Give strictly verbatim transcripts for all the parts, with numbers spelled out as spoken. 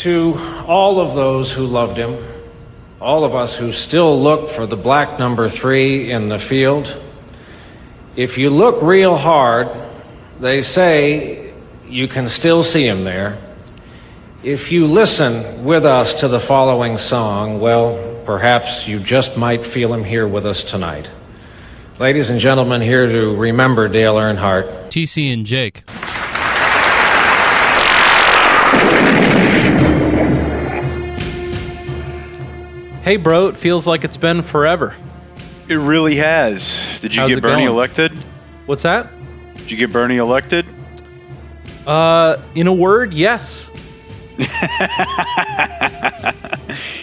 To all of those who loved him, all of us who still look for the black number three in the field, if you look real hard, they say you can still see him there. If you listen with us to the following song, well, perhaps you just might feel him here with us tonight. Ladies and gentlemen, here to remember Dale Earnhardt. T C and Jake. Hey, bro, it feels like it's been forever. It really has. Did you How's get Bernie going? elected? What's that? Did you get Bernie elected? Uh, in a word, yes.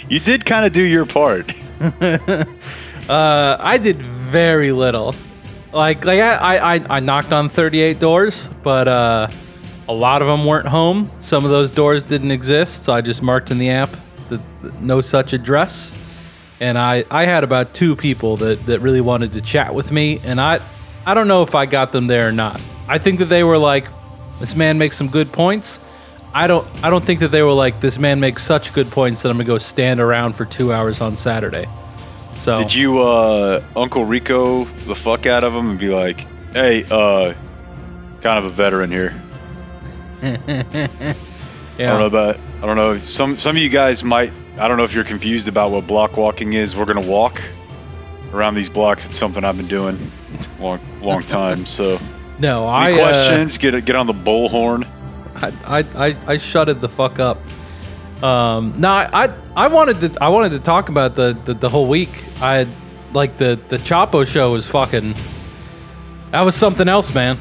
You did kind of do your part. uh, I did very little. Like, like I, I, I knocked on thirty-eight doors, but uh, a lot of them weren't home. Some of those doors didn't exist, so I just marked in the app the, the, no such address. And I, I had about two people that, that really wanted to chat with me, and I, I don't know if I got them there or not. I think that they were like, this man makes some good points. I don't I don't think that they were like, this man makes such good points that I'm going to go stand around for two hours on Saturday. So did you uh, Uncle Rico the fuck out of him and be like, hey, uh, kind of a veteran here? Yeah. I don't know about, I don't know. Some, some of you guys might, I don't know if you're confused about what block walking is. We're going to walk around these blocks. It's something I've been doing a long, long time. So no, any I, questions, uh, get, get on the bullhorn. I, I, I shutted the fuck up. Um, no, I, I, I wanted to, I wanted to talk about the, the, the whole week. I had, like the, the Chapo show was fucking, that was something else, man.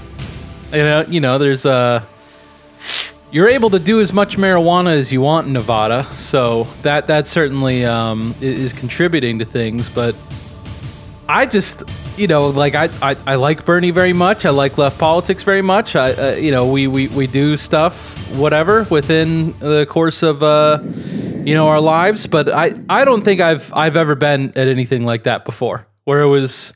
You know, you know, there's, uh, you're able to do as much marijuana as you want in Nevada. So that, that certainly, um, is contributing to things, but I just, you know, like I, I, I like Bernie very much. I like left politics very much. I, uh, you know, we, we, we do stuff, whatever, within the course of, uh, you know, our lives. But I, I don't think I've, I've ever been at anything like that before, where it was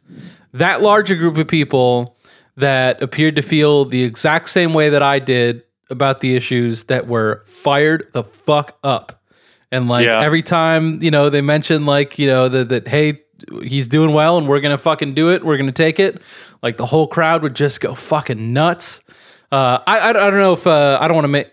that large a group of people that appeared to feel the exact same way that I did about the issues that were fired the fuck up. And like yeah. every time, you know, they mentioned like, you know, that, that, hey, he's doing well and we're going to fucking do it. We're going to take it. Like the whole crowd would just go fucking nuts. Uh, I, I don't know if, uh, I don't want to make,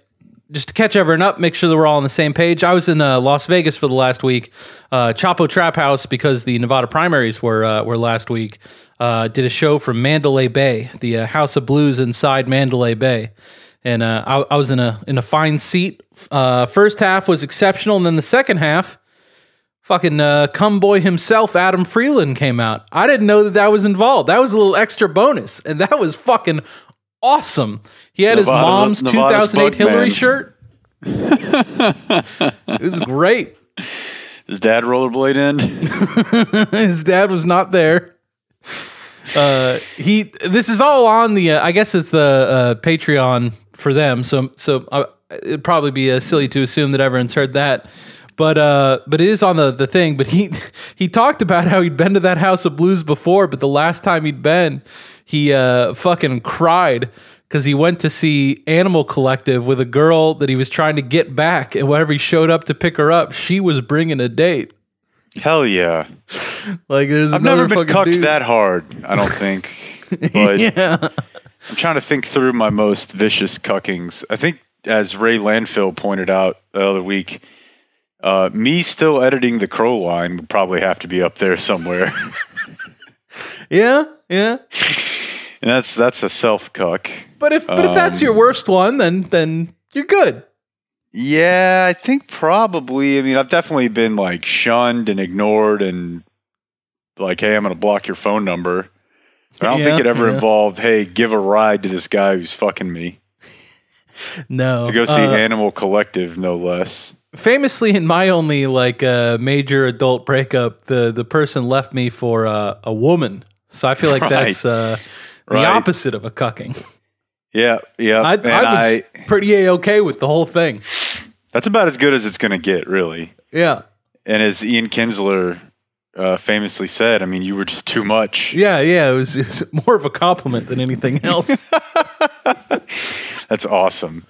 just to catch everyone up, make sure that we're all on the same page. I was in uh, Las Vegas for the last week, uh, Chapo Trap House, because the Nevada primaries were, uh, were last week, uh, did a show from Mandalay Bay, the uh, House of Blues inside Mandalay Bay. And, uh, I, I was in a, in a fine seat. Uh, first half was exceptional. And then the second half, Fucking uh, cum boy himself, Adam Freeland, came out. I didn't know that that was involved. That was a little extra bonus, and that was fucking awesome. He had Nevada, his mom's Nevada's two thousand eight Hillary man. shirt. It was great. His dad rollerblade in. His dad was not there. Uh, he. This is all on the. Uh, I guess it's the uh, Patreon for them. So so uh, it'd probably be uh, silly to assume that everyone's heard that. But uh, but it is on the, the thing. But he he talked about how he'd been to that House of Blues before, but the last time he'd been, he uh, fucking cried because he went to see Animal Collective with a girl that he was trying to get back, and whenever he showed up to pick her up, she was bringing a date. Hell yeah! Like there's I've never been cucked dude. that hard. I don't think. But yeah. I'm trying to think through my most vicious cuckings. I think, as Ray Landfill pointed out the other week. Uh, me still editing the crow line would probably have to be up there somewhere. yeah, yeah. And that's that's a self cuck. But if but um, if that's your worst one, then then you're good. Yeah, I think probably. I mean, I've definitely been like shunned and ignored, and like, hey, I'm going to block your phone number. But I don't yeah, think it ever yeah. involved. Hey, give a ride to this guy who's fucking me. No, to go see uh, Animal Collective, no less. Famously, in my only like uh, major adult breakup, the, the person left me for uh, a woman. So I feel like right. that's uh, the right. opposite of a cucking. Yeah, yeah. I, I was I, pretty A-okay with the whole thing. That's about as good as it's going to get, really. Yeah. And as Ian Kinsler uh, famously said, I mean, you were just too much. Yeah, yeah. It was, it was more of a compliment than anything else. That's awesome.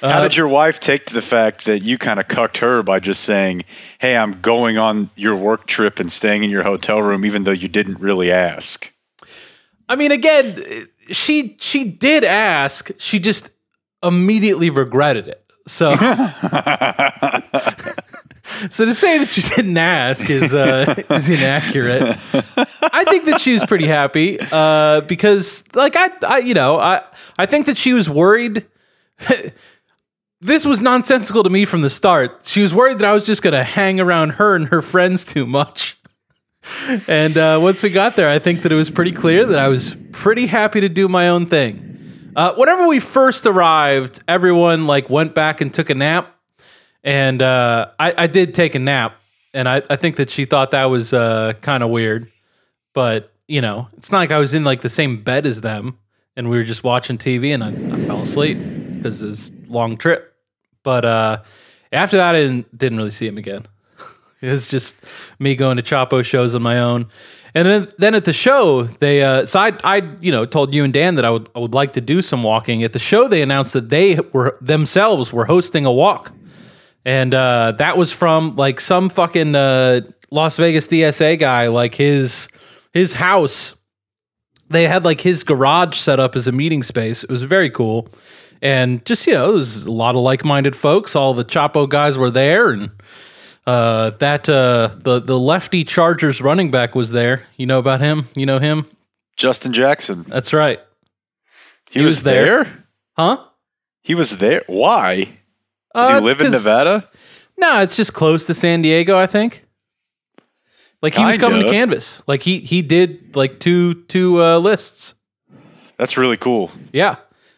How uh, did your wife take to the fact that you kind of cucked her by just saying, hey, I'm going on your work trip and staying in your hotel room, even though you didn't really ask? I mean, again, she she did ask. She just immediately regretted it. So, so to say that she didn't ask is uh, is inaccurate. I think that she was pretty happy uh, because, like, I, I, you know, I I think that she was worried. This was nonsensical to me from the start. She was worried that I was just going to hang around her and her friends too much. And uh, once we got there, I think that it was pretty clear that I was pretty happy to do my own thing. Uh, whenever we first arrived, everyone like went back and took a nap, and uh, I, I did take a nap, and I, I think that she thought that was uh, kind of weird. But you know, it's not like I was in like the same bed as them, and we were just watching T V, and I, I fell asleep because it was a long trip. But uh, after that, I didn't didn't really see him again. It was just me going to Chapo shows on my own. And then, then at the show, they uh, so I, I you know told you and Dan that I would I would like to do some walking. At the show, they announced that they were themselves were hosting a walk, and uh, that was from like some fucking uh, Las Vegas D S A guy, like his his house. They had like his garage set up as a meeting space. It was very cool, and just you know, it was a lot of like-minded folks. All the Chapo guys were there, and. Uh, that uh, the the lefty Chargers running back was there. You know about him? You know him? Justin Jackson. That's right. He, he was, was there? there? Huh? He was there? Why? Does uh, he live in Nevada? No, nah, it's just close to San Diego, I think. Like, he Kinda. was coming to Canvas. Like, he, he did, like, two two uh, lists. That's really cool. Yeah.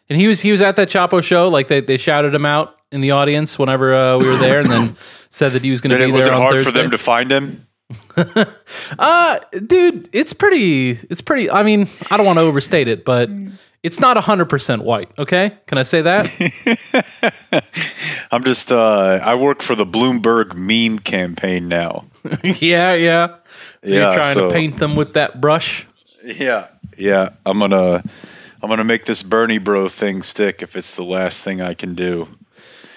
And he was he was at that Chapo show. Like, they, they shouted him out in the audience whenever uh, we were there, and then... said that he was going to be there on Thursday. Was it hard for them to find him? uh, dude, it's pretty, it's pretty, I mean, I don't want to overstate it, but it's not one hundred percent white, okay? Can I say that? I'm just, uh, I work for the Bloomberg meme campaign now. yeah, yeah. So yeah, you're trying so, to paint them with that brush? Yeah, yeah. I'm going to, I'm going to make this Bernie bro thing stick if it's the last thing I can do.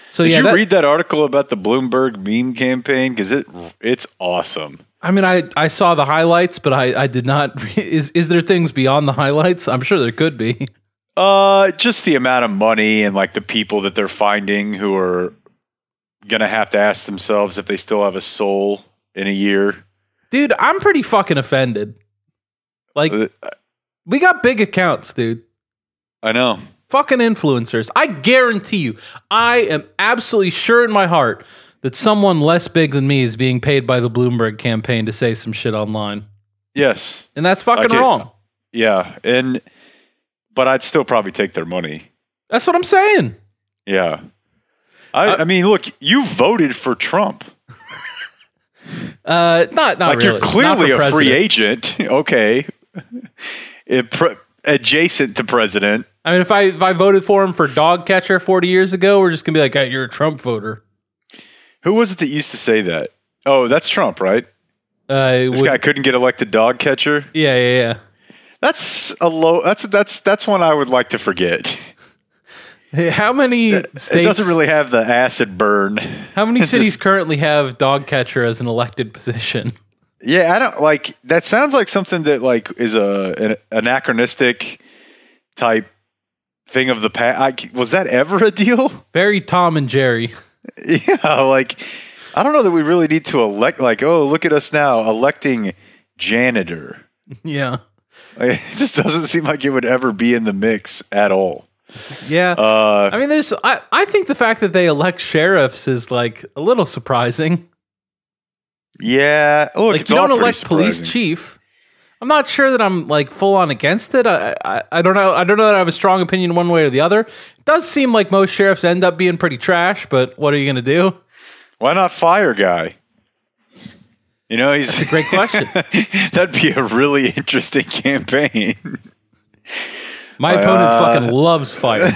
So, Did yeah, you that, read that article about the Bloomberg meme campaign? Because it it's awesome. I mean, I, I saw the highlights, but I, I did not. Is is there things beyond the highlights? I'm sure there could be. Uh, just the amount of money and like the people that they're finding who are gonna have to ask themselves if they still have a soul in a year. Dude, I'm pretty fucking offended. Like, uh, we got big accounts, dude. I know. Fucking influencers. I guarantee you, I am absolutely sure in my heart that someone less big than me is being paid by the Bloomberg campaign to say some shit online. Yes. And that's fucking okay. wrong. Yeah. And, but I'd still probably take their money. That's what I'm saying. Yeah. I, uh, I mean, look, you voted for Trump. uh, not, not like really. You're clearly a president. Free agent. Okay. It pre- adjacent to president. I mean, if I if I voted for him for dog catcher forty years ago, we're just gonna be like, "Hey, you're a Trump voter." Who was it that used to say that? Oh, that's Trump, right? Uh, this would, guy couldn't get elected dog catcher. Yeah, yeah, yeah. That's a low. That's that's that's one I would like to forget. How many states? It doesn't really have the acid burn. How many cities currently have dog catcher as an elected position? Yeah, I don't like. That sounds like something that like is a an anachronistic type. Thing of the past. I, was that ever a deal? Very Tom and Jerry. Yeah, like I don't know that we really need to elect. Like, oh, look at us now electing janitor. Yeah, like, it just doesn't seem like it would ever be in the mix at all. Yeah, uh, I mean, there's. I I think the fact that they elect sheriffs is like a little surprising. Yeah, look, like, it's you all don't elect surprising. Police chief. I'm not sure that I'm like full on against it. I, I I don't know. I don't know that I have a strong opinion one way or the other. It does seem like most sheriffs end up being pretty trash, but what are you going to do? Why not fire guy? You know, he's That's a great question. That'd be a really interesting campaign. My opponent uh, fucking loves fire.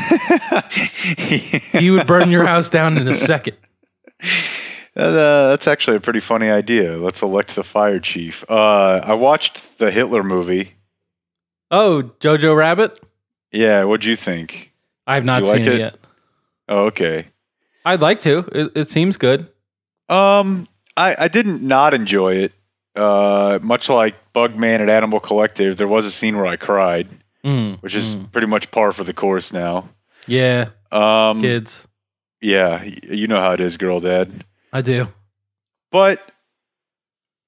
He would burn your house down in a second. That, uh, that's actually a pretty funny idea. Let's elect the fire chief. Uh, I watched the Hitler movie. Oh, Jojo Rabbit? Yeah, what'd you think? I have not you seen like it, it yet. Oh, okay. I'd like to. It, it seems good. Um, I, I didn't not enjoy it. Uh, much like Bugman at Animal Collective, there was a scene where I cried, mm, which is mm. pretty much par for the course now. Yeah. Um, kids. Yeah, you know how it is, girl, dad. I do. But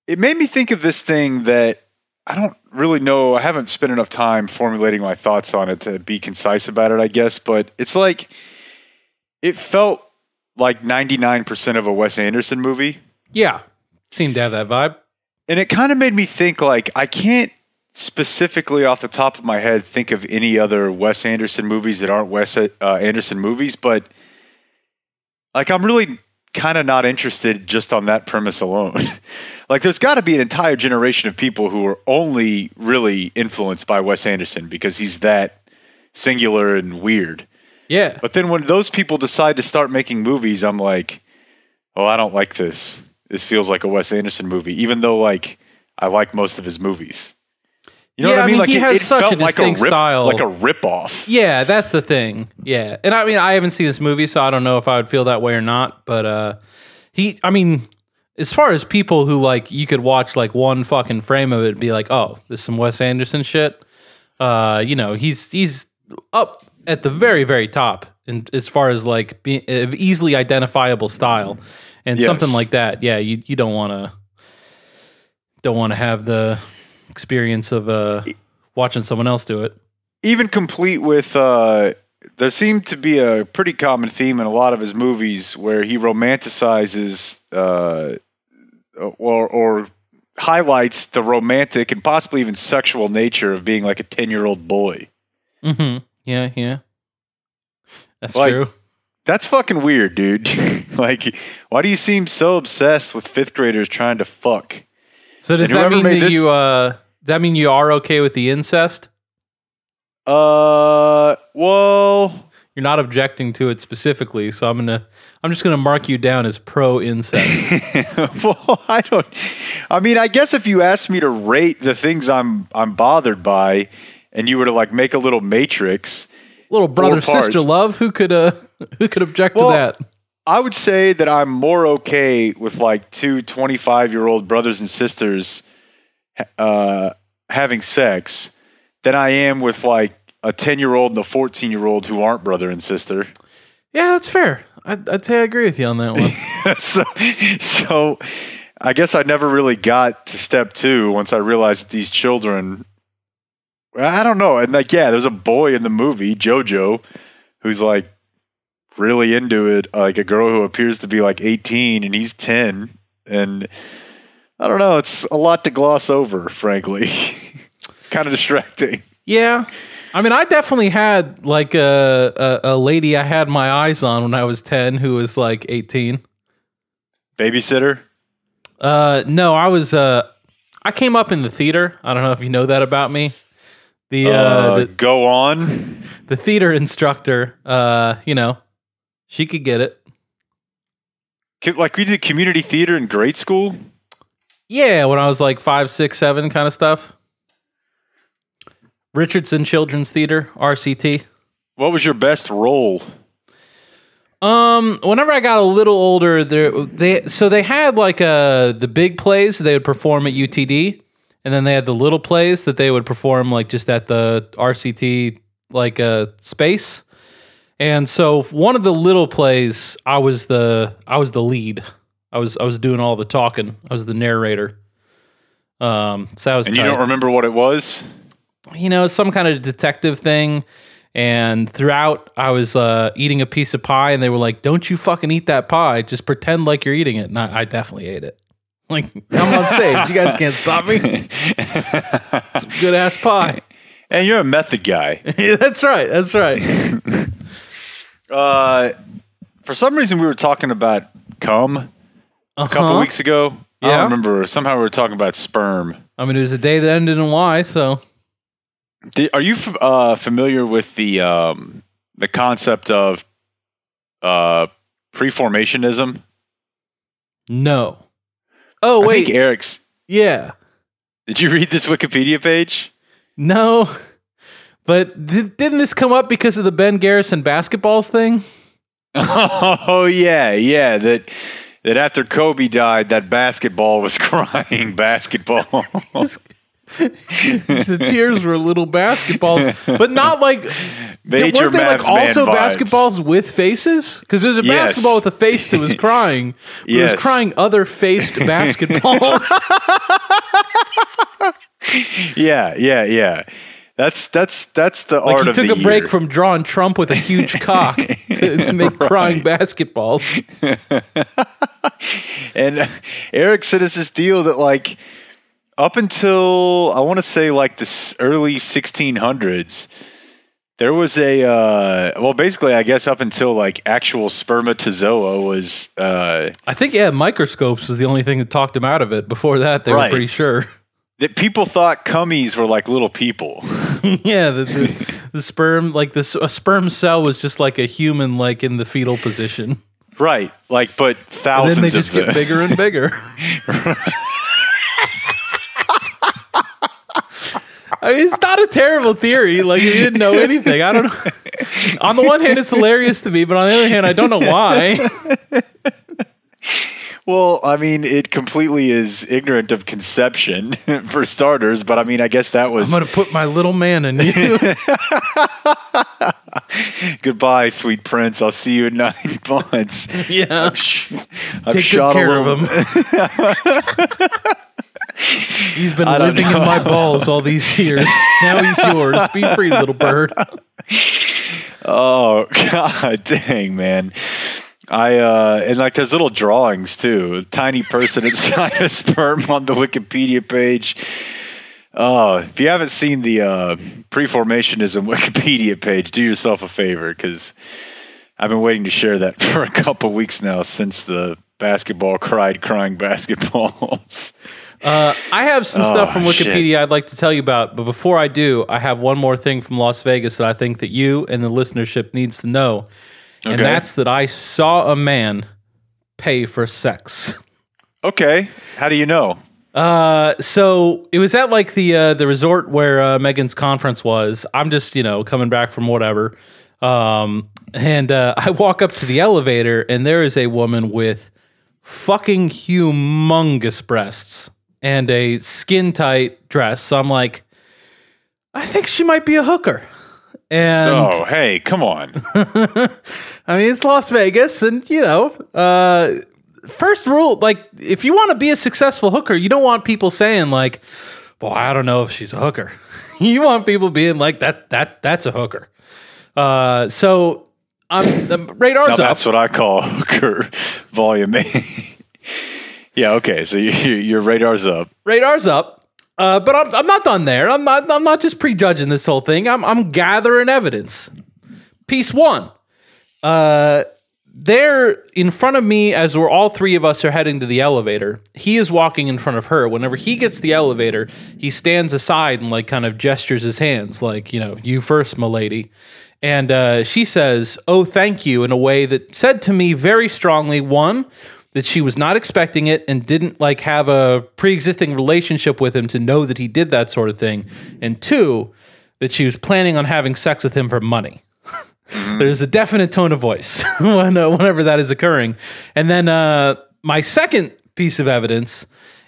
it made me think of this thing that I don't really know. I haven't spent enough time formulating my thoughts on it to be concise about it, I guess. But it's like, it felt like ninety-nine percent of a Wes Anderson movie. Yeah. Seemed to have that vibe. And it kind of made me think, like, I can't specifically off the top of my head think of any other Wes Anderson movies that aren't Wes uh, Anderson movies, but, like, I'm really kind of not interested just on that premise alone. Like, there's got to be an entire generation of people who are only really influenced by Wes Anderson because he's that singular and weird. Yeah. But then when those people decide to start making movies, I'm like, oh, I don't like this. This feels like a Wes Anderson movie, even though, like, I like most of his movies. You know yeah, what I mean? I mean like, he it, has it such felt a like a rip, style. Like a ripoff. Yeah, that's the thing. Yeah, and I mean, I haven't seen this movie, so I don't know if I would feel that way or not. But uh, he, I mean, as far as people who like, you could watch like one fucking frame of it and be like, "Oh, this is some Wes Anderson shit." Uh, you know, he's he's up at the very very top, and as far as like being easily identifiable style. Mm-hmm. And yes. something like that, yeah, you you don't want to don't want to have the experience of uh, watching someone else do it. Even complete with, uh, there seemed to be a pretty common theme in a lot of his movies where he romanticizes uh, or, or highlights the romantic and possibly even sexual nature of being like a ten-year-old boy. Mm-hmm. Yeah, yeah. That's like, true. That's fucking weird, dude. Like, why do you seem so obsessed with fifth graders trying to fuck? So does that mean that this, you? Uh, does that mean you are okay with the incest? Uh, well, you're not objecting to it specifically, so I'm gonna, I'm just gonna mark you down as pro incest. Well, I don't. I mean, I guess if you asked me to rate the things I'm, I'm bothered by, and you were to like make a little matrix. Little brother sister love, who could uh who could object well, to that? I would say that I'm more okay with like two twenty-five year old brothers and sisters uh having sex than I am with like a ten year old and a fourteen year old who aren't brother and sister. Yeah, that's fair. I'd, I'd say I agree with you on that one. so, so I guess I never really got to step two once I realized that these children. I don't know. And like, yeah, there's a boy in the movie, Jojo, who's like really into it. Like a girl who appears to be like eighteen and he's ten. And I don't know. It's a lot to gloss over, frankly. It's kind of distracting. Yeah. I mean, I definitely had like a, a, a lady I had my eyes on when I was ten who was like eighteen. Babysitter? Uh, no, I was, uh, I came up in the theater. I don't know if you know that about me. The, uh, uh, the go on the theater instructor, uh, you know, she could get it. Like we did community theater in grade school. Yeah, when I was like five, six, seven, kind of stuff. Richardson Children's Theater, R C T. What was your best role? Um, whenever I got a little older, there they so they had like uh the big plays they would perform at U T D. And then they had the little plays that they would perform like just at the R C T like uh, space. And so one of the little plays, I was the I was the lead. I was I was doing all the talking. I was the narrator. Um, so I was. And tight. You don't remember what it was? You know, some kind of detective thing. And throughout, I was uh, eating a piece of pie, and they were like, "Don't you fucking eat that pie? Just pretend like you're eating it." And I, I definitely ate it. Like, I'm on stage. You guys can't stop me. Some good-ass pie. And you're a method guy. Yeah, that's right. That's right. uh, for some reason, we were talking about cum uh-huh. a couple weeks ago. Yeah. I don't remember. Somehow we were talking about sperm. I mean, it was a day that ended in Y, so. Did, are you f- uh, familiar with the um, the concept of uh, preformationism? No. Oh, wait. I think Eric's. Yeah. Did you read this Wikipedia page? No. But th- didn't this come up because of the Ben Garrison basketballs thing? Oh, yeah, yeah. That that after Kobe died, that basketball was crying basketball. The tears were little basketballs, but not like Major weren't they like also basketballs vibes. With faces? Because there was a yes. basketball with a face that was crying. But yes. It was crying other faced basketballs. yeah, yeah, yeah. That's that's that's the like art of the year. He took a break from drawing Trump with a huge cock to, to make right. crying basketballs. And uh, Eric said it's this deal that like. Up until, I want to say, like the early sixteen hundreds, there was a, uh, well, basically, I guess up until, like, actual spermatozoa was... Uh, I think, yeah, microscopes was the only thing that talked them out of it. Before that, they right. were pretty sure. That people thought cummies were, like, little people. yeah, the, the, the sperm, like, the, a sperm cell was just, like, a human, like, in the fetal position. Right, like, but thousands of them. And then they just the... get bigger and bigger. I mean, it's not a terrible theory. Like, you didn't know anything. I don't know. On the one hand, it's hilarious to me, but on the other hand, I don't know why. Well, I mean, it completely is ignorant of conception, for starters, but I mean, I guess that was... I'm going to put my little man in you. Goodbye, sweet prince. I'll see you in nine months. Yeah. I've, sh- I've Take shot good care a little- of him. He's been living know. in my balls all these years. Now he's yours. Be free, little bird. Oh, God dang, man. I uh, and like there's little drawings too. A tiny person inside a sperm on the Wikipedia page. Oh, uh, if you haven't seen the uh, preformationism Wikipedia page, do yourself a favor because I've been waiting to share that for a couple weeks now since the basketball cried crying basketballs. Uh, I have some oh, stuff from Wikipedia shit. I'd like to tell you about, but before I do, I have one more thing from Las Vegas that I think that you and the listenership needs to know, okay. and that's that I saw a man pay for sex. Okay, how do you know? Uh, so it was at like the uh, the resort where uh, Megan's conference was. I'm just you know coming back from whatever, um, and uh, I walk up to the elevator, and there is a woman with fucking humongous breasts. And a skin-tight dress. So I'm like, I think she might be a hooker. And oh, hey, come on. I mean, it's Las Vegas, and, you know, uh, first rule, like, if you want to be a successful hooker, you don't want people saying, like, well, I don't know if she's a hooker. You want people being like, that, that, that's a hooker. Uh, so I'm, the radar's up. Now that's what I call hooker volume eight. Yeah, okay, so you, your radar's up. Radar's up, uh, but I'm, I'm not done there. I'm not I'm not just prejudging this whole thing. I'm I'm gathering evidence. Piece one. Uh, there in front of me, as we're all three of us are heading to the elevator, he is walking in front of her. Whenever he gets the elevator, he stands aside and like kind of gestures his hands, like, you know, you first, m'lady. And uh, she says, oh, thank you, in a way that said to me very strongly, one... that she was not expecting it and didn't like have a pre-existing relationship with him to know that he did that sort of thing. And two, that she was planning on having sex with him for money. Mm-hmm. There's a definite tone of voice when, uh, whenever that is occurring. And then uh, my second piece of evidence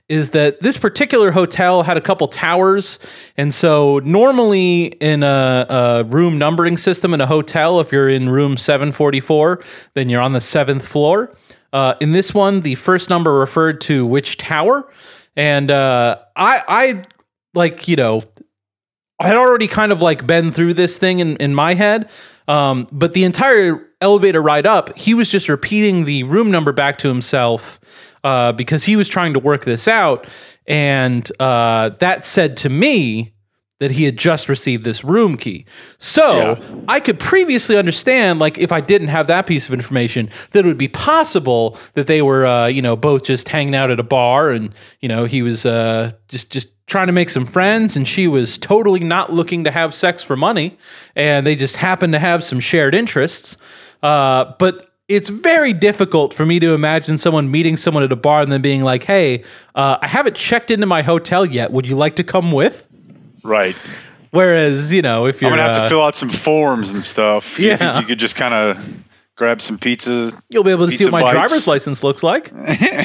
is that this particular hotel had a couple towers. And so normally in a, a room numbering system in a hotel, if you're in room seven forty-four, then you're on the seventh floor. Uh, in this one, the first number referred to which tower, and uh, I, I, like, you know, I had already kind of, like, been through this thing in, in my head, um, but the entire elevator ride up, he was just repeating the room number back to himself uh, because he was trying to work this out, and uh, that said to me... that he had just received this room key. So yeah. I could previously understand, like, if I didn't have that piece of information, that it would be possible that they were, uh, you know, both just hanging out at a bar and, you know, he was uh, just, just trying to make some friends and she was totally not looking to have sex for money and they just happened to have some shared interests. Uh, but... it's very difficult for me to imagine someone meeting someone at a bar and then being like, hey, uh, I haven't checked into my hotel yet. Would you like to come with? Right. Whereas, you know, if you're... I'm going to have uh, to fill out some forms and stuff. Yeah. You think you could just kind of grab some pizza. You'll be able to see what my bites. driver's license looks like. Right.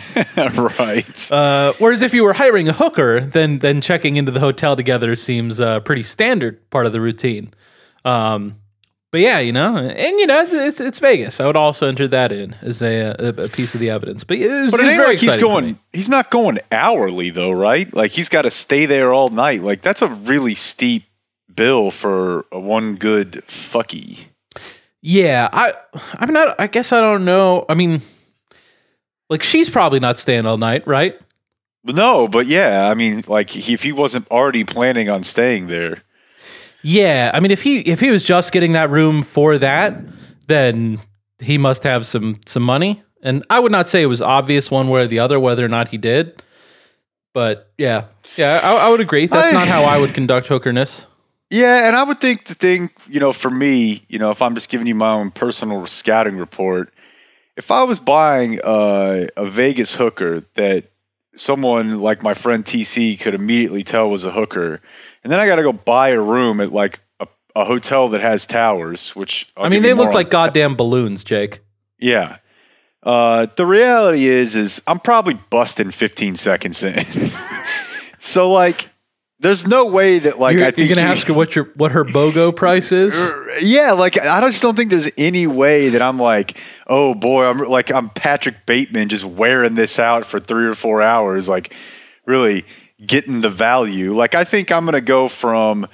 Uh, whereas if you were hiring a hooker, then then checking into the hotel together seems a uh, pretty standard part of the routine. Um, but yeah, you know, and you know, it's, it's Vegas. I would also enter that in as a, a, a piece of the evidence. But it was, but it it was ain't very like he's going. He's not going hourly though, right? Like he's got to stay there all night. Like that's a really steep bill for a one good fucky. Yeah, I, I'm not, I guess I don't know. I mean, like, she's probably not staying all night, right? No, but yeah, I mean, like, he, if he wasn't already planning on staying there. Yeah, I mean, if he if he was just getting that room for that, then he must have some, some money. And I would not say it was obvious one way or the other whether or not he did. But yeah, yeah, I, I would agree. That's I, not how I would conduct hookerness. Yeah, and I would think the thing, you know, for me, you know, if I'm just giving you my own personal scouting report, if I was buying uh, a Vegas hooker that someone like my friend T C could immediately tell was a hooker, and then I got to go buy a room at like a, a hotel that has towers, which I'll I mean, they look like goddamn that. balloons, Jake. Yeah. Uh, the reality is, is I'm probably busting fifteen seconds in. So like... There's no way that like you're, I think you're gonna he, ask her what your what her BOGO price is. Yeah, like I just don't think there's any way that I'm like, oh boy, I'm like I'm Patrick Bateman just wearing this out for three or four hours, like really getting the value. Like I think I'm gonna go from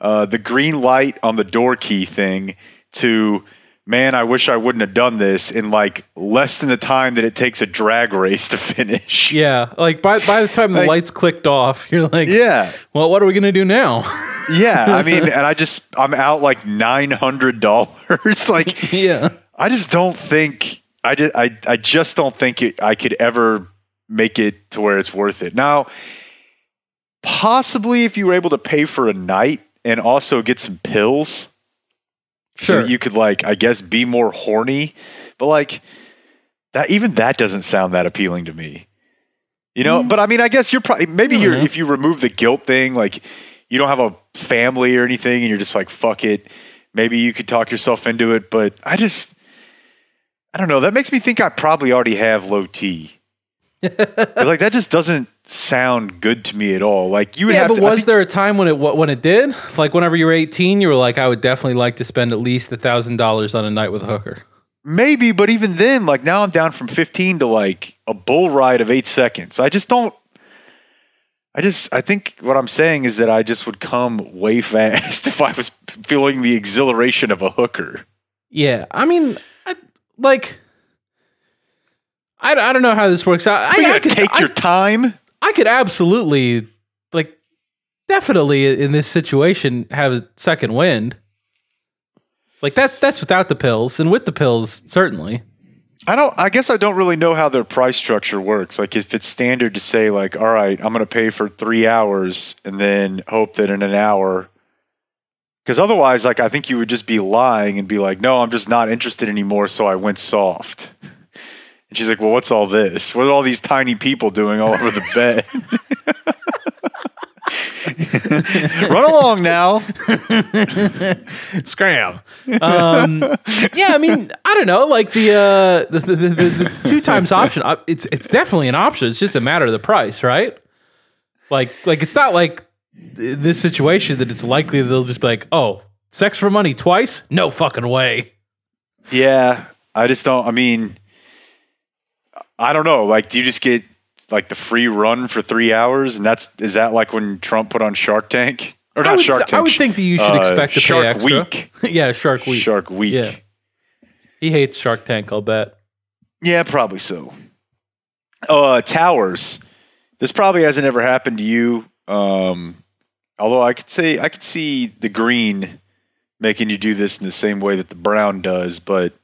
uh, the green light on the door key thing to man, I wish I wouldn't have done this in like less than the time that it takes a drag race to finish. Yeah. Like by by the time like, the lights clicked off, you're like, yeah, well, what are we going to do now? Yeah. I mean, and I just, I'm out like nine hundred dollars. Like, yeah, I just don't think, I just, I, I just don't think it, I could ever make it to where it's worth it. Now, possibly if you were able to pay for a night and also get some pills, sure. So that you could like, I guess, be more horny, but like that, even that doesn't sound that appealing to me, you know? Mm. But I mean, I guess you're probably, maybe you're, know. if you remove the guilt thing, like you don't have a family or anything and you're just like, fuck it. Maybe you could talk yourself into it. But I just, I don't know. That makes me think I probably already have low T. Like that just doesn't sound good to me at all. Like you would yeah, have. Yeah, but to, was think, there a time when it when it did? Like whenever you were eighteen, you were like, I would definitely like to spend at least a thousand dollars on a night with a hooker. Maybe, but even then, like now I'm down from fifteen to like a bull ride of eight seconds. I just don't. I just I think what I'm saying is that I just would come way fast if I was feeling the exhilaration of a hooker. Yeah, I mean, I, like. I, I don't know how this works out. I, you I could take I, your time. I could absolutely, like, definitely in this situation have a second wind. Like that. That's without the pills, and with the pills, certainly. I don't. I guess I don't really know how their price structure works. Like, if it's standard to say, like, all right, I'm going to pay for three hours, and then hope that in an hour, because otherwise, like, I think you would just be lying and be like, no, I'm just not interested anymore, so I went soft. And she's like, well, what's all this? What are all these tiny people doing all over the bed? Run along now. Scram. Um, yeah, I mean, I don't know. Like the, uh, the, the, the, the two times option, it's it's definitely an option. It's just a matter of the price, right? Like, like it's not like this situation that it's likely they'll just be like, oh, sex for money twice? No fucking way. Yeah, I just don't, I mean... I don't know. Like, do you just get like the free run for three hours? And that's, is that like when Trump put on Shark Tank or not would, Shark Tank? I would think that you should uh, expect to Shark pay extra. Week. Yeah. Shark Week. Shark Week. Yeah. He hates Shark Tank. I'll bet. Yeah, probably so. Uh, towers. This probably hasn't ever happened to you. Um, although I could say, I could see the green making you do this in the same way that the brown does, but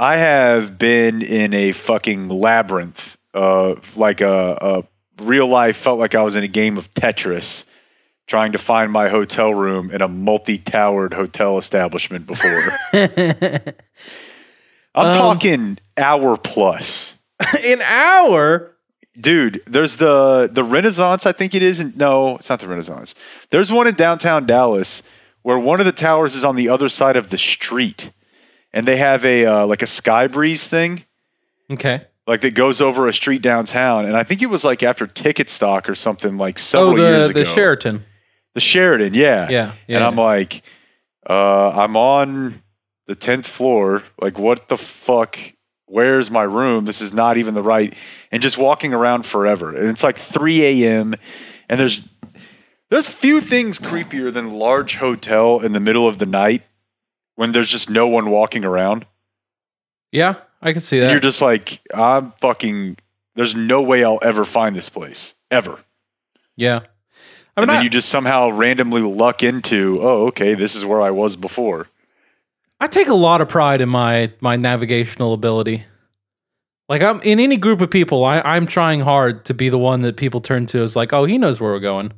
I have been in a fucking labyrinth, uh, like a, a real life, felt like I was in a game of Tetris trying to find my hotel room in a multi-towered hotel establishment before. I'm um, talking hour plus. An hour? Dude, there's the, the Renaissance, I think it is. In, no, it's not the Renaissance. There's one in downtown Dallas where one of the towers is on the other side of the street. and they have a uh, like a sky breeze thing. Okay. Like that goes over a street downtown, and I think it was like after Ticket Stock or something like several oh, the, years ago. The Sheraton. The Sheraton, yeah. Yeah. yeah and yeah. I'm like, uh, I'm on the tenth floor. Like, what the fuck? Where's my room? This is not even the right. And just walking around forever. And it's like three a.m. And there's there's few things creepier than a large hotel in the middle of the night when there's just no one walking around. Yeah, I can see that. And you're just like, I'm fucking, there's no way I'll ever find this place. Ever. Yeah. I mean, and then I, you just somehow randomly luck into, oh, okay, this is where I was before. I take a lot of pride in my my navigational ability. Like, I'm in any group of people, I, I'm trying hard to be the one that people turn to as like, oh, he knows where we're going.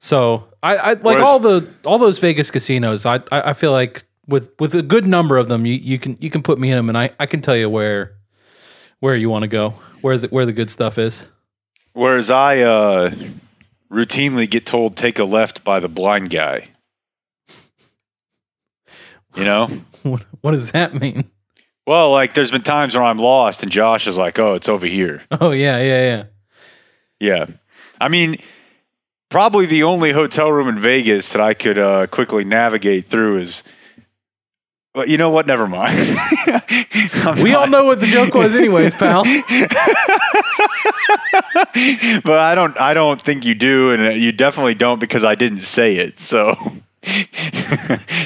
So I, I like Whereas, all the all those Vegas casinos. I I, I feel like with, with a good number of them, you, you can you can put me in them, and I, I can tell you where where you want to go, where the where the good stuff is. Whereas I uh, routinely get told take a left by the blind guy. You know? What does that mean? Well, like, there's been times where I'm lost, and Josh is like, oh, it's over here. Oh, yeah, yeah, yeah. Yeah. I mean, probably the only hotel room in Vegas that I could uh, quickly navigate through is, well, you know what? Never mind. we not... all know what the joke was anyways, pal. But I don't, I don't think you do, and you definitely don't because I didn't say it, so...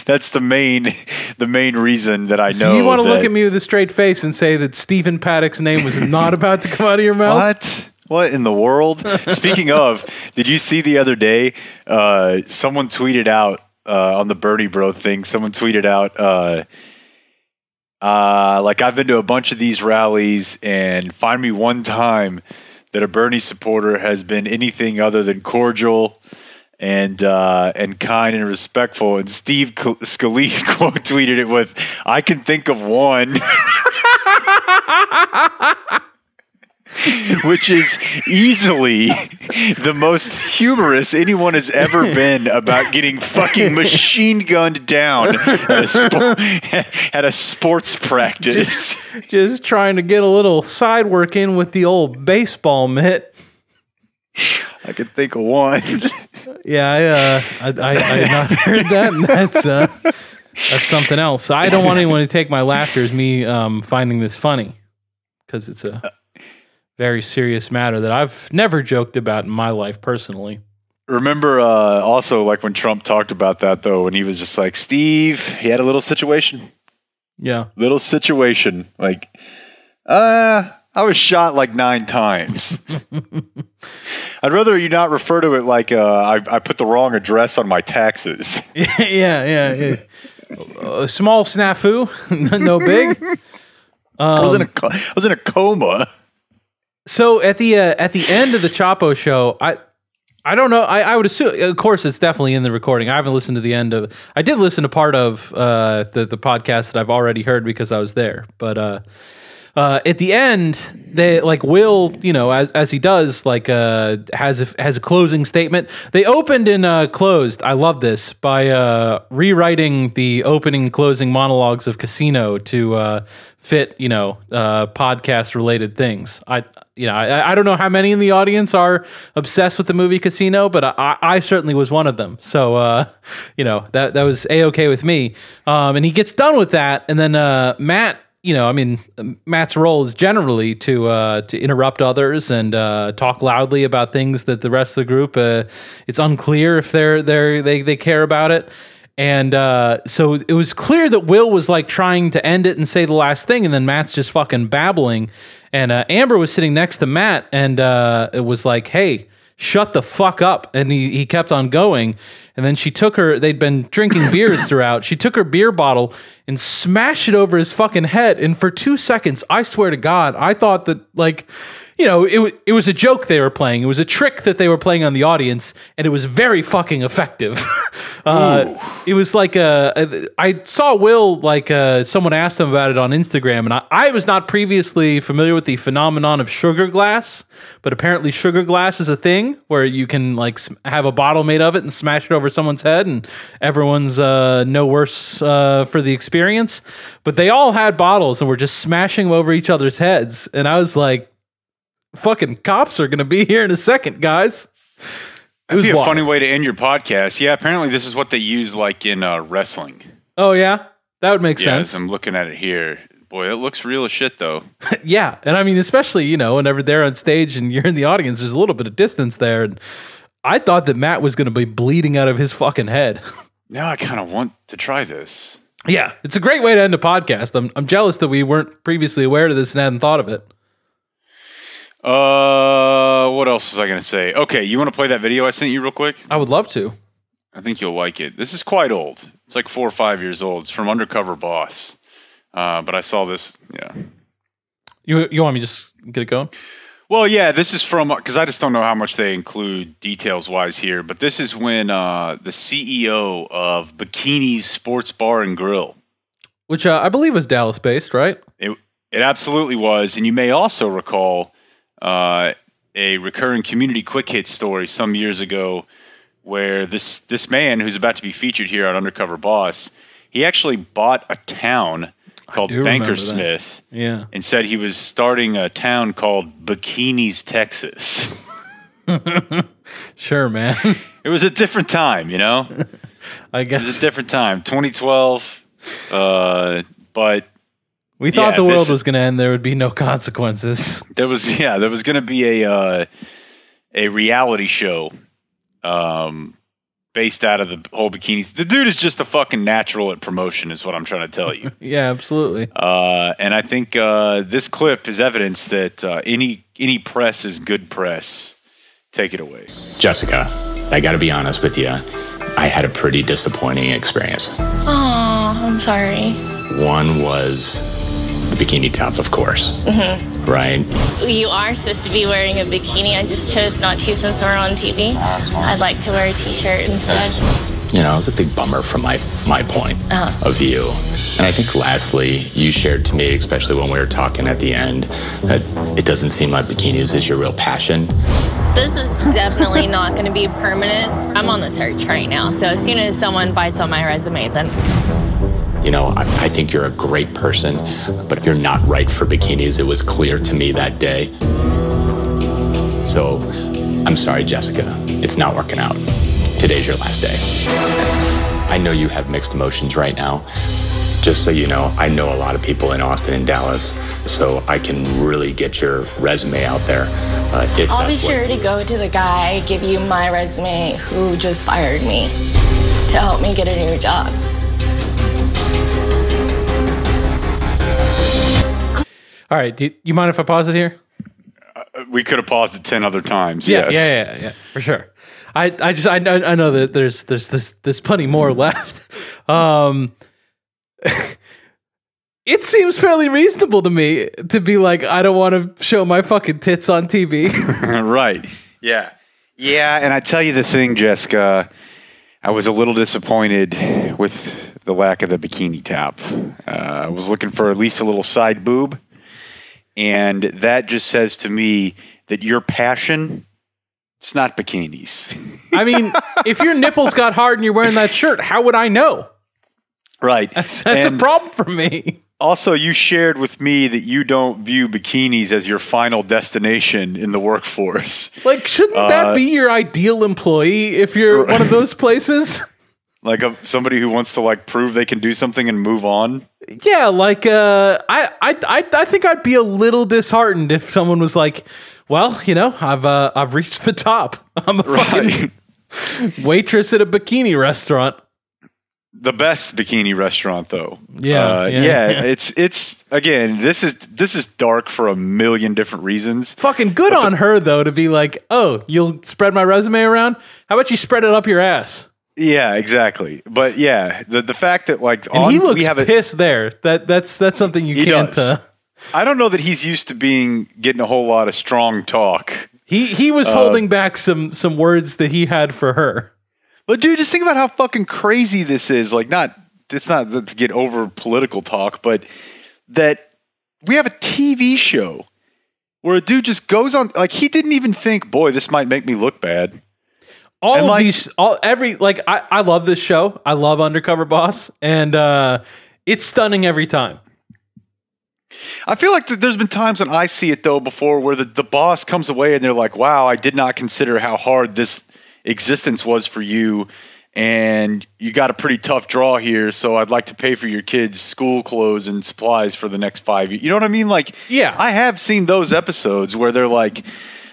That's the main the main reason that I so know. You want to look at me with a straight face and say that Stephen Paddock's name was not about to come out of your mouth? What? What in the world? Speaking of, did you see the other day uh, someone tweeted out uh, on the Bernie Bro thing, someone tweeted out uh, uh, like, I've been to a bunch of these rallies and find me one time that a Bernie supporter has been anything other than cordial and uh, and kind and respectful. And Steve Scalise quote tweeted it with, I can think of one, which is easily the most humorous anyone has ever been about getting fucking machine gunned down at a, sp- at a sports practice. Just, just trying to get a little side work in with the old baseball mitt. I can think of one. Yeah, I, uh, I, I, I had not heard that, and that's, uh, that's something else. I don't want anyone to take my laughter as me um, finding this funny, because it's a very serious matter that I've never joked about in my life personally. Remember, uh, also, like, when Trump talked about that, though, when he was just like, Steve, he had a little situation. Yeah. Little situation. Like, uh... I was shot like nine times. I'd rather you not refer to it like uh, I, I put the wrong address on my taxes. yeah, yeah, yeah. Uh, small snafu, no big. Um, I was in a I was in a coma. So at the uh, at the end of the Chapo show, I I don't know. I, I would assume, of course, it's definitely in the recording. I haven't listened to the end of. I did listen to part of uh, the the podcast that I've already heard because I was there, but. Uh, Uh, at the end, they like Will, you know, as as he does, like uh, has a, has a closing statement. They opened and uh, closed. I love this by uh, rewriting the opening and closing monologues of Casino to uh, fit, you know, uh, podcast related things. I you know I, I don't know how many in the audience are obsessed with the movie Casino, but I, I certainly was one of them. So uh, you know that that was A-okay with me. Um, and he gets done with that, and then uh, Matt. You know, I mean, Matt's role is generally to uh, to interrupt others and uh, talk loudly about things that the rest of the group uh, it's unclear if they're they they they care about it. And uh, so it was clear that Will was like trying to end it and say the last thing, and then Matt's just fucking babbling. And uh, Amber was sitting next to Matt, and uh, it was like, hey, shut the fuck up. And he, he kept on going. And then she took her, they'd been drinking beers throughout. She took her beer bottle and smashed it over his fucking head. And for two seconds, I swear to God, I thought that, like, you know, it, it was a joke they were playing. It was a trick that they were playing on the audience. And it was very fucking effective. uh, it was like, a, a, I saw Will, like, uh, someone asked him about it on Instagram. And I, I was not previously familiar with the phenomenon of sugar glass. But apparently sugar glass is a thing where you can, like, have a bottle made of it and smash it over over someone's head, and everyone's uh, no worse uh, for the experience. But they all had bottles and were just smashing them over each other's heads. And I was like, fucking cops are going to be here in a second, guys. That'd be a wild. funny way to end your podcast. Yeah, apparently this is what they use like in uh, wrestling. Oh, yeah? That would make yeah, sense. I'm looking at it here. Boy, it looks real as shit, though. Yeah, and I mean, especially, you know, whenever they're on stage and you're in the audience, there's a little bit of distance there. And I thought that Matt was going to be bleeding out of his fucking head. Now I kind of want to try this. Yeah, it's a great way to end a podcast. I'm I'm jealous that we weren't previously aware of this and hadn't thought of it. Uh, what else was I going to say? Okay, you want to play that video I sent you real quick? I would love to. I think you'll like it. This is quite old. It's like four or five years old. It's from Undercover Boss. Uh, but I saw this. Yeah. You you want me to just get it going? Well, yeah, this is from, because I just don't know how much they include details-wise here, but this is when uh, the C E O of Bikinis Sports Bar and Grill. Which uh, I believe was Dallas-based, right? It, it absolutely was. And you may also recall uh, a recurring community quick hit story some years ago where this, this man who's about to be featured here on Undercover Boss, he actually bought a town called Bankersmith, yeah, and said he was starting a town called Bikinis, Texas. Sure, man. It was a different time, you know? I guess. It was a different time, twenty twelve, uh, but... We thought yeah, the world this, was going to end. There would be no consequences. There was, yeah, there was going to be a uh, a reality show um, based out of the whole bikinis. The dude is just a fucking natural at promotion is what I'm trying to tell you. Yeah, absolutely. Uh, and I think uh, this clip is evidence that uh, any any press is good press. Take it away. Jessica, I got to be honest with you. I had a pretty disappointing experience. Aw, I'm sorry. One was the bikini top, of course. Mm-hmm. Right? You are supposed to be wearing a bikini. I just chose not to since we're on T V. I'd like to wear a t-shirt instead. You know, it was a big bummer from my, my point uh-huh. of view. And I think lastly, you shared to me, especially when we were talking at the end, that it doesn't seem like bikinis is your real passion. This is definitely not going to be permanent. I'm on the search right now. So as soon as someone bites on my resume, then... You know, I, I think you're a great person, but you're not right for bikinis. It was clear to me that day. So, I'm sorry, Jessica. It's not working out. Today's your last day. I know you have mixed emotions right now. Just so you know, I know a lot of people in Austin and Dallas, so I can really get your resume out there. Uh, if I'll that's be sure what... to go to the guy, give you my resume, who just fired me, to help me get a new job. All right, do you mind if I pause it here? Uh, we could have paused it ten other times. Yeah, yes. yeah, yeah, yeah, for sure. I, I just, I, I know that there's, there's, there's, there's plenty more left. Um, it seems fairly reasonable to me to be like, I don't want to show my fucking tits on T V. Right? Yeah, yeah. And I tell you the thing, Jessica, I was a little disappointed with the lack of the bikini top. Uh, I was looking for at least a little side boob. And that just says to me that your passion, it's not bikinis. I mean, if your nipples got hard and you're wearing that shirt, how would I know? Right. That's, that's a problem for me. Also, you shared with me that you don't view bikinis as your final destination in the workforce. Like, shouldn't uh, that be your ideal employee if you're one of those places? Like a, somebody who wants to like prove they can do something and move on. Yeah, like uh, I, I, I think I'd be a little disheartened if someone was like, "Well, you know, I've uh, I've reached the top. I'm a right. fucking waitress at a bikini restaurant." The best bikini restaurant, though. Yeah, uh, yeah, yeah, yeah. It's it's again. This is this is dark for a million different reasons. Fucking good but on the, her though to be like, "Oh, you'll spread my resume around? How about you spread it up your ass?" Yeah, exactly. But yeah, the the fact that like and on, he looks we have pissed a, there. That that's that's something you can't. Uh, I don't know that he's used to being getting a whole lot of strong talk. He he was uh, holding back some some words that he had for her. But dude, just think about how fucking crazy this is. Like, not it's not to get over political talk, but that we have a T V show where a dude just goes on like he didn't even think, boy, this might make me look bad. all and of like, these, all every like, I, I love this show. I love Undercover Boss, and uh, it's stunning every time. I feel like th- there's been times when I see it though before where the, the boss comes away and they're like, "Wow, I did not consider how hard this existence was for you, and you got a pretty tough draw here. So I'd like to pay for your kids' school clothes and supplies for the next five years." You know what I mean? Like, yeah, I have seen those episodes where they're like,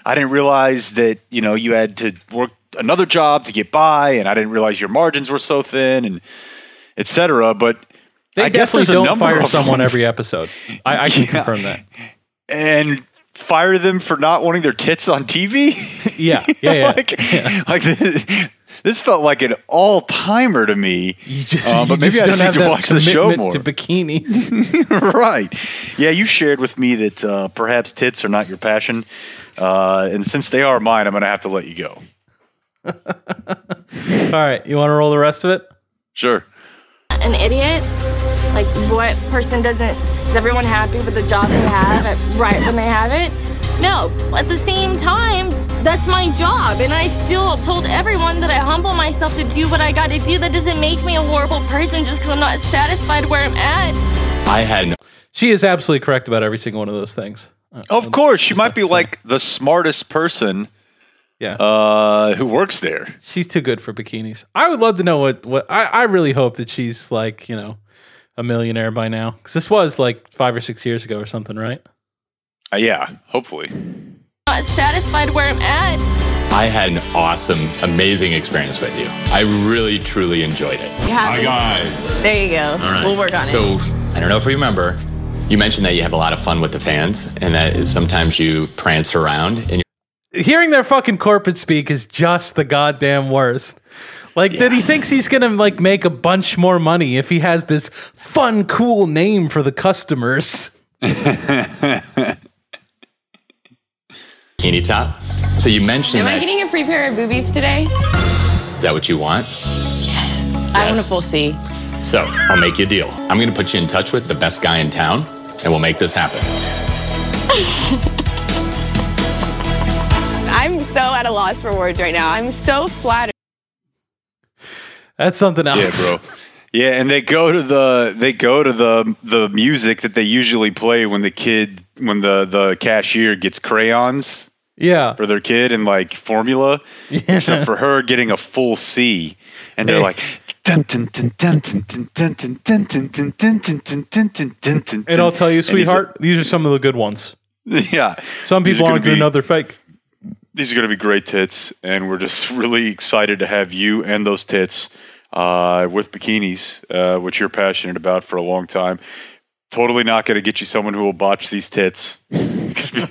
"I didn't realize that, you know, you had to work another job to get by, and I didn't realize your margins were so thin," and et cetera. But they I definitely guess don't fire someone them. every episode. I, I can yeah. confirm that. And fire them for not wanting their tits on T V? Yeah. Yeah, yeah. like, yeah. like this, this felt like an all-timer to me. You just, uh, but you maybe just I just don't need have to watch the show more. To bikinis. Right. Yeah, you shared with me that uh, perhaps tits are not your passion. Uh, and since they are mine, I'm going to have to let you go. All right. You want to roll the rest of it? Sure. An idiot? Like, what person doesn't, is everyone happy with the job they have at, right when they have it? No, at the same time, that's my job. And I still told everyone that I humble myself to do what I got to do. That doesn't make me a horrible person just because I'm not satisfied where I'm at. I had no. She is absolutely correct about every single one of those things. Of course. She might be like the smartest person. Yeah, uh, who works there. She's too good for bikinis. I would love to know what, what I, I really hope that she's like, you know, a millionaire by now. Because this was like five or six years ago or something, right? Uh, yeah, hopefully. Not satisfied where I'm at. I had an awesome, amazing experience with you. I really, truly enjoyed it. Hi, guys. There you go. All right. We'll work on so, it. So, I don't know if you remember, you mentioned that you have a lot of fun with the fans and that sometimes you prance around and you're hearing their fucking corporate speak is just the goddamn worst. Like, yeah. that he thinks he's gonna like make a bunch more money if he has this fun, cool name for the customers. Bikini top. So you mentioned. Am that, I getting a free pair of boobies today? Is that what you want? Yes. yes. I want a full C. So I'll make you a deal. I'm gonna put you in touch with the best guy in town, and we'll make this happen. I'm so at a loss for words right now. I'm so flattered. That's something else. Yeah, bro. Yeah, and they go to the they go to the the music that they usually play when the kid when the, the cashier gets crayons. Yeah. For their kid and like formula. Yeah. Except for her getting a full C. And they're like and I'll tell you, sweetheart, these are some of the good ones. Yeah. Some people aren't gonna know they're fake. These are going to be great tits, and we're just really excited to have you and those tits uh, with bikinis, uh, which you're passionate about for a long time. Totally not going to get you someone who will botch these tits. The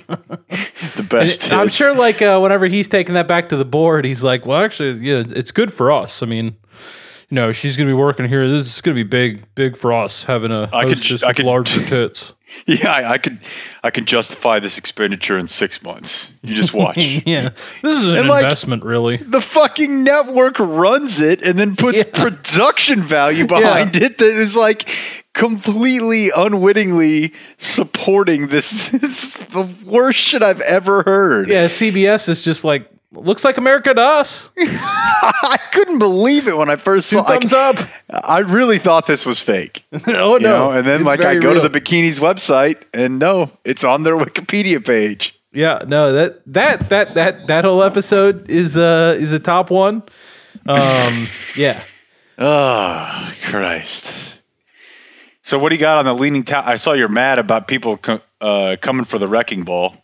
best tits. I'm sure, like, uh, whenever he's taking that back to the board, he's like, well, actually, yeah, it's good for us. I mean, you know, she's going to be working here. This is going to be big, big for us, having a hostess with larger tits. Yeah, I, I could, I can justify this expenditure in six months. You just watch. Yeah, this is an and investment, like, really. The fucking network runs it and then puts yeah. production value behind yeah. it that is like completely unwittingly supporting this. This is the worst shit I've ever heard. Yeah, C B S is just like looks like America to us. I couldn't believe it when I first Two saw it. Thumbs like, up. I really thought this was fake. Oh, no. You know? And then, it's like, I go real. to the bikinis website, and no, it's on their Wikipedia page. Yeah, no, that that that that, that whole episode is, uh, is a top one. Um, yeah. Oh, Christ. So what do you got on the leaning tower? I saw you're mad about people co- uh, coming for the wrecking ball.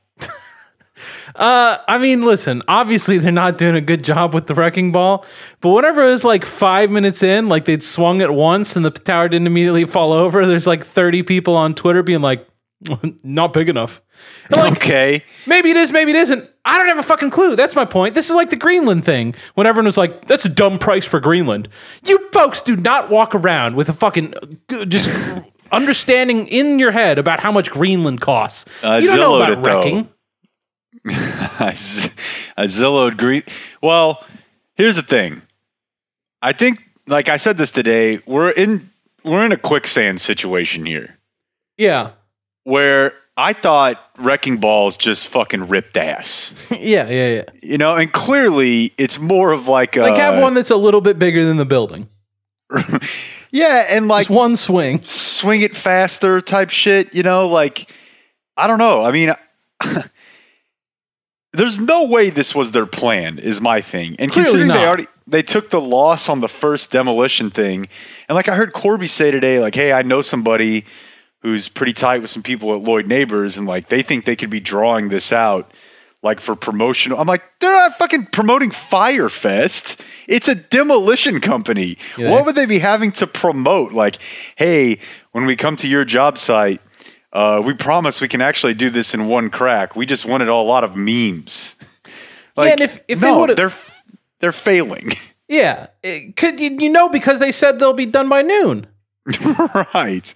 Uh, I mean, listen, obviously they're not doing a good job with the wrecking ball, but whenever it was like five minutes in, like they'd swung it once and the tower didn't immediately fall over. There's like thirty people on Twitter being like, not big enough. Like, okay. Maybe it is, maybe it isn't. I don't have a fucking clue. That's my point. This is like the Greenland thing. When everyone was like, that's a dumb price for Greenland. You folks do not walk around with a fucking, just understanding in your head about how much Greenland costs. Uh, you don't know about it, wrecking. Though. I, z- I Zillowed Green. Well, here's the thing. I think, like I said this today, we're in we're in a quicksand situation here. Yeah, where I thought wrecking balls just fucking ripped ass. yeah, yeah, yeah. You know, and clearly it's more of like a... Like have one that's a little bit bigger than the building. yeah, and like... Just one swing. Swing it faster type shit, you know? Like, I don't know. I mean... There's no way this was their plan, is my thing. And clearly considering not. they already they took the loss on the first demolition thing, and like I heard Corby say today, like, hey, I know somebody who's pretty tight with some people at Lloyd Neighbors, and like they think they could be drawing this out, like for promotional. I'm like, they're not fucking promoting Fyre Fest. It's a demolition company. Yeah. What would they be having to promote? Like, hey, when we come to your job site. Uh, we promise we can actually do this in one crack. We just wanted a lot of memes. Like, yeah, and if, if no, they they're they're failing. Yeah, it, could you, you know because they said they'll be done by noon, right?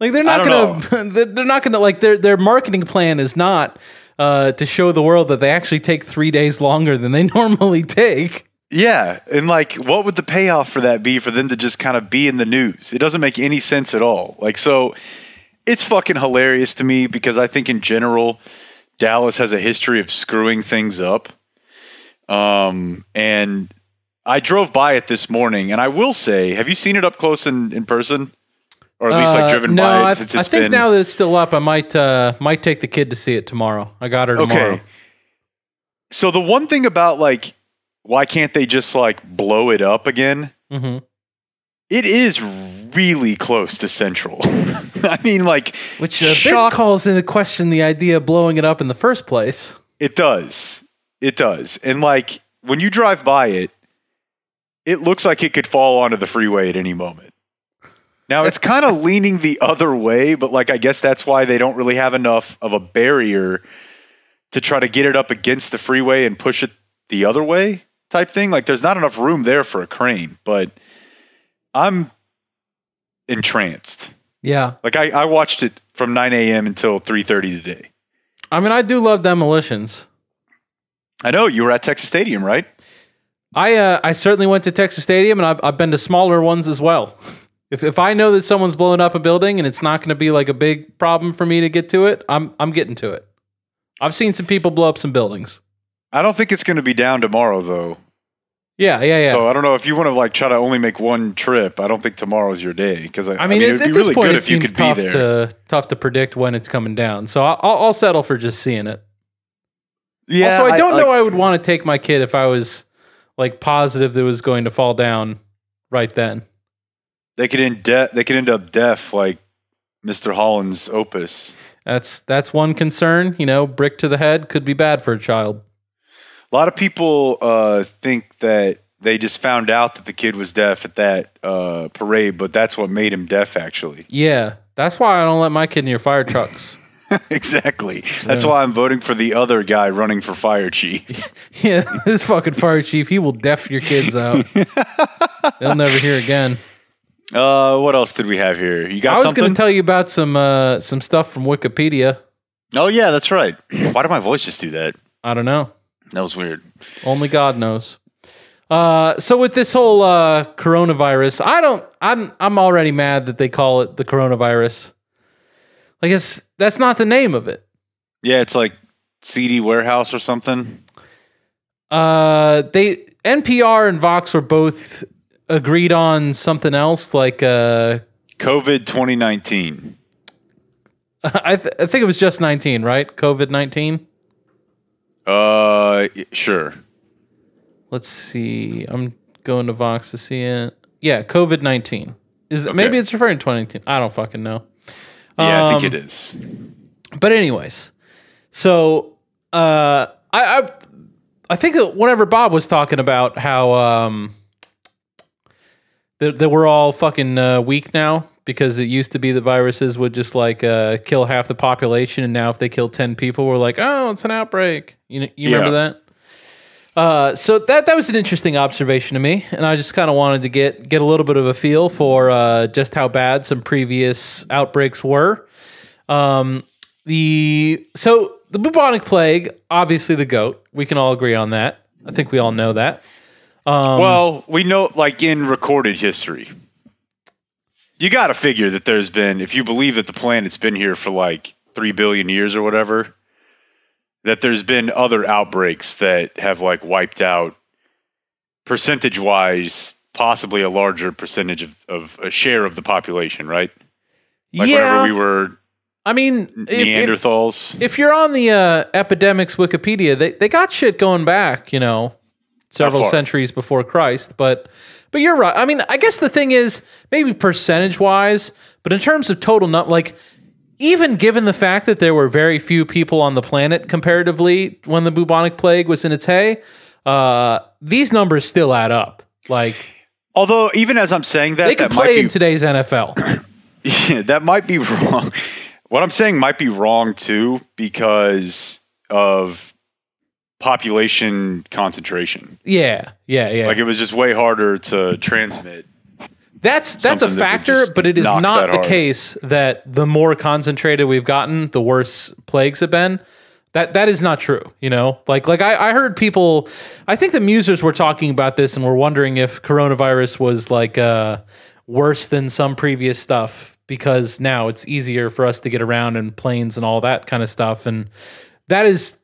Like they're not gonna, they're, they're not gonna like their their marketing plan is not uh, to show the world that they actually take three days longer than they normally take. Yeah, and like, what would the payoff for that be for them to just kind of be in the news? It doesn't make any sense at all. Like so. It's fucking hilarious to me because I think in general, Dallas has a history of screwing things up. Um, and I drove by it this morning, and I will say, have you seen it up close and in, in person, or at least uh, like driven no, by it? I, since it's I think been... now that it's still up, I might uh, might take the kid to see it tomorrow. I got her tomorrow. Okay. So the one thing about like, why can't they just like blow it up again? Mm-hmm. It is really close to Central. I mean, like... Which uh, shock- calls into question the idea of blowing it up in the first place. It does. It does. And, like, when you drive by it, it looks like it could fall onto the freeway at any moment. Now, it's kind of leaning the other way, but, like, I guess that's why they don't really have enough of a barrier to try to get it up against the freeway and push it the other way type thing. Like, there's not enough room there for a crane, but... I'm entranced. Yeah. Like I, I watched it from nine a.m. until three thirty today. I mean, I do love demolitions. I know. You were at Texas Stadium, right? I uh, I certainly went to Texas Stadium, and I've, I've been to smaller ones as well. If if I know that someone's blowing up a building and it's not going to be like a big problem for me to get to it, I'm I'm getting to it. I've seen some people blow up some buildings. I don't think it's going to be down tomorrow, though. Yeah, yeah, yeah. So I don't know if you want to like try to only make one trip. I don't think tomorrow's your day because I, I mean, I mean it'd be really good if you could be there. At this point, it seems tough to tough to predict when it's coming down. So I'll, I'll settle for just seeing it. Yeah. Also, I don't I, know. I, I would want to take my kid if I was like positive that it was going to fall down right then. They could end. De- they could end up deaf, like Mister Holland's opus. That's that's one concern. You know, brick to the head could be bad for a child. A lot of people uh, think that they just found out that the kid was deaf at that uh, parade, but that's what made him deaf, actually. Yeah, that's why I don't let my kid near fire trucks. Exactly. That's yeah. why I'm voting for the other guy running for fire chief. Yeah, this fucking fire chief, he will deaf your kids out. They'll never hear again. Uh, what else did we have here? You got something? I was going to tell you about some uh, some stuff from Wikipedia. Oh, yeah, that's right. Why did my voice just do that? I don't know. That was weird. Only God knows. Uh, so with this whole uh, coronavirus, I don't. I'm I'm already mad that they call it the coronavirus. I guess that's not the name of it. Yeah, it's like C D Warehouse or something. Uh, they N P R and Vox were both agreed on something else, like uh, COVID twenty nineteen. I th- I think it was just nineteen, right? COVID nineteen. Uh, sure. Let's see. I'm going to Vox to see it. Yeah, COVID nineteen. Is it, okay. Maybe it's referring to twenty nineteen. I don't fucking know. Yeah, um, I think it is. But anyways, so uh, I, I I think that whenever Bob was talking about how um that, that we're all fucking uh, weak now because it used to be the viruses would just like uh, kill half the population, and now if they kill ten people, we're like, oh, it's an outbreak. You you yeah. remember that? Uh, so that that was an interesting observation to me, and I just kind of wanted to get get a little bit of a feel for uh, just how bad some previous outbreaks were. Um, the so the bubonic plague, obviously the goat. We can all agree on that. I think we all know that. Um, well, we know like in recorded history, you got to figure that there's been, if you believe that the planet's been here for like three billion years or whatever, that there's been other outbreaks that have like wiped out percentage wise, possibly a larger percentage of, of a share of the population, right? Like yeah. whenever we were I mean, Neanderthals. If, if, if you're on the uh, epidemics Wikipedia, they, they got shit going back, you know, several centuries before Christ. But but you're right. I mean, I guess the thing is maybe percentage wise, but in terms of total num- like even given the fact that there were very few people on the planet comparatively when the bubonic plague was in its hay, uh, these numbers still add up. Like, although even as I'm saying that, they could that play might be, in today's N F L. Yeah, that might be wrong. What I'm saying might be wrong, too, because of population concentration. Yeah, yeah, yeah. Like, it was just way harder to transmit. That's that's a factor, but it is not the case that the more concentrated we've gotten, the worse plagues have been. That that is not true, you know? Like, like I, I heard people... I think the musers were talking about this and were wondering if coronavirus was, like, uh, worse than some previous stuff, because now it's easier for us to get around in planes and all that kind of stuff. And that is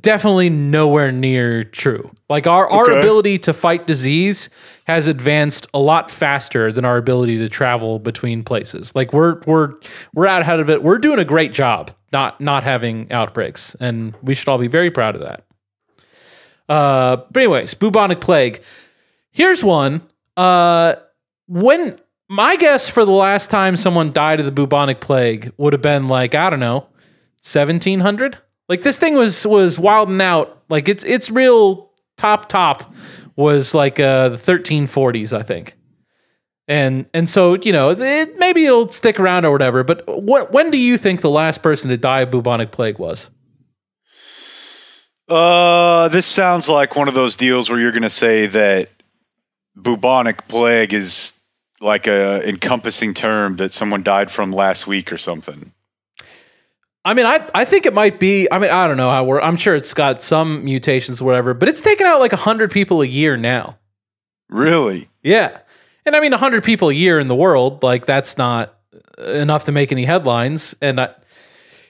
definitely nowhere near true. Like our, our okay. ability to fight disease has advanced a lot faster than our ability to travel between places. Like we're, we're, we're out ahead of it. We're doing a great job not, not having outbreaks. And we should all be very proud of that. Uh, but anyways, bubonic plague. Here's one. Uh, when, My guess for the last time someone died of the bubonic plague would have been like, I don't know, seventeen hundred? Like this thing was was wilding out. Like it's it's real top top was like uh, the thirteen forties, I think. And and so, you know, it, maybe it'll stick around or whatever. But what, when do you think the last person to die of bubonic plague was? Uh, this sounds like one of those deals where you're going to say that bubonic plague is... like a encompassing term that someone died from last week or something. I mean, I, I think it might be, I mean, I don't know how we're, I'm sure it's got some mutations or whatever, but it's taken out like a hundred people a year now. Really? Yeah. And I mean, a hundred people a year in the world, like that's not enough to make any headlines. And I,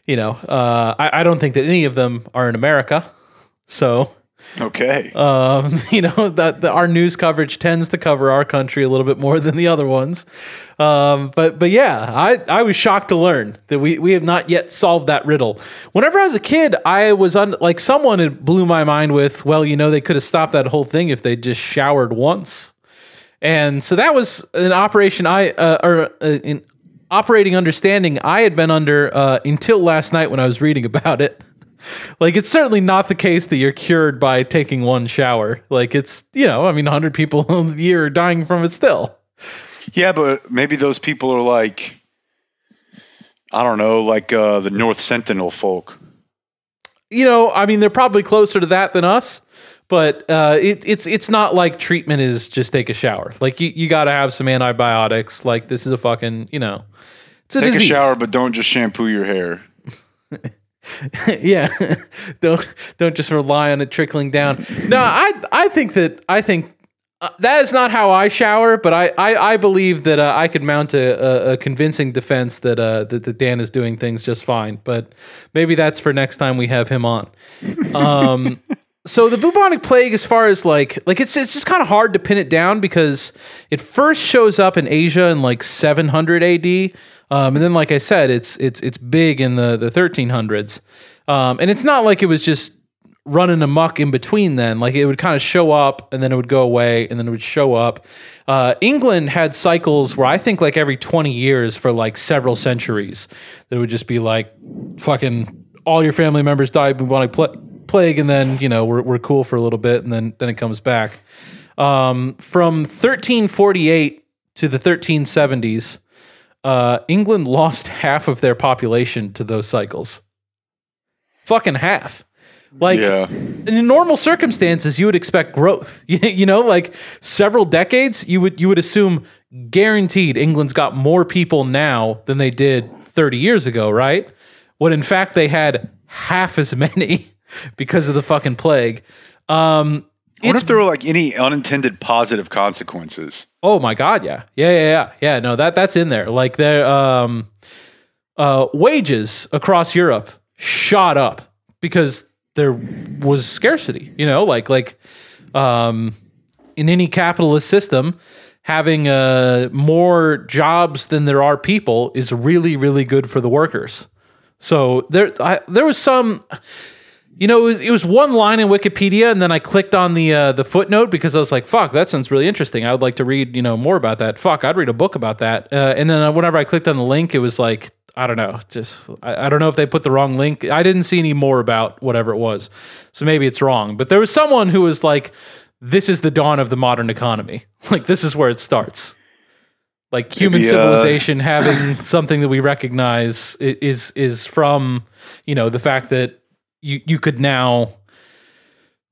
you know, uh, I, I don't think that any of them are in America. So Okay. Um, you know, that our news coverage tends to cover our country a little bit more than the other ones. Um, but but yeah, I, I was shocked to learn that we, we have not yet solved that riddle. Whenever I was a kid, I was un, like someone had blew my mind with, well, you know, they could have stopped that whole thing if they just showered once. And so that was an operation I uh, or uh, an operating understanding I had been under uh, until last night when I was reading about it. Like, it's certainly not the case that you're cured by taking one shower. Like, it's, you know, I mean, one hundred people a year are dying from it still. Yeah, but maybe those people are like, I don't know, like uh, the North Sentinel folk. You know, I mean, they're probably closer to that than us, but uh, it, it's it's not like treatment is just take a shower. Like, you, you got to have some antibiotics. Like, this is a fucking, you know, it's a take disease. Take a shower, but don't just shampoo your hair. yeah, don't don't just rely on it trickling down. No, I I think that I think uh, that is not how I shower, but I I, I believe that uh, I could mount a, a, a convincing defense that uh that, that Dan is doing things just fine. But maybe that's for next time we have him on. Um, so the bubonic plague, as far as like like it's it's just kind of hard to pin it down because it first shows up in Asia in like seven hundred A D. Um, and then, like I said, it's it's it's big in the, the thirteen hundreds. Um, and it's not like it was just running amok in between then. Like, it would kind of show up, and then it would go away, and then it would show up. Uh, England had cycles where I think, like, every twenty years for, like, several centuries, that would just be, like, fucking all your family members die of bubonic pl- plague, and then, you know, we're we're cool for a little bit, and then, then it comes back. Um, from thirteen forty-eight to the thirteen seventies... Uh, England lost half of their population to those cycles. Fucking half. Like, yeah. In normal circumstances, you would expect growth. You, you know, like several decades, you would you would assume guaranteed England's got more people now than they did thirty years ago, right? When in fact they had half as many because of the fucking plague. Um, What if there were like any unintended positive consequences? Oh my God, yeah. Yeah, yeah, yeah. Yeah, no, that that's in there. Like there um uh, wages across Europe shot up because there was scarcity, you know, like, like, um, in any capitalist system, having uh, more jobs than there are people is really, really good for the workers. So there, I, there was some, you know, it was, it was one line in Wikipedia, and then I clicked on the uh, the footnote because I was like, "Fuck, that sounds really interesting. I would like to read, you know, more about that. Fuck, I'd read a book about that." Uh, and then whenever I clicked on the link, it was like, I don't know, just I, I don't know if they put the wrong link. I didn't see any more about whatever it was, so maybe it's wrong. But there was someone who was like, "This is the dawn of the modern economy. Like, this is where it starts." Like human Maybe, uh, civilization having something that we recognize is is from, you know, the fact that you, you could now,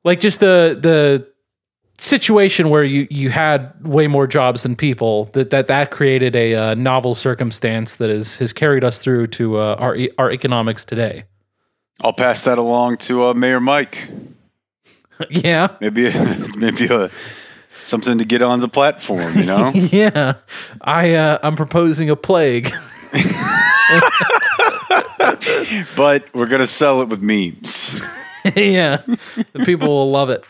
like, just the the situation where you, you had way more jobs than people, that that, that created a uh, novel circumstance that is has carried us through to uh, our our economics today. I'll pass that along to uh, Mayor Mike. Yeah. Maybe maybe a. Something to get on the platform, you know? Yeah. I, uh, I'm proposing a plague. But we're going to sell it with memes. Yeah. The people will love it.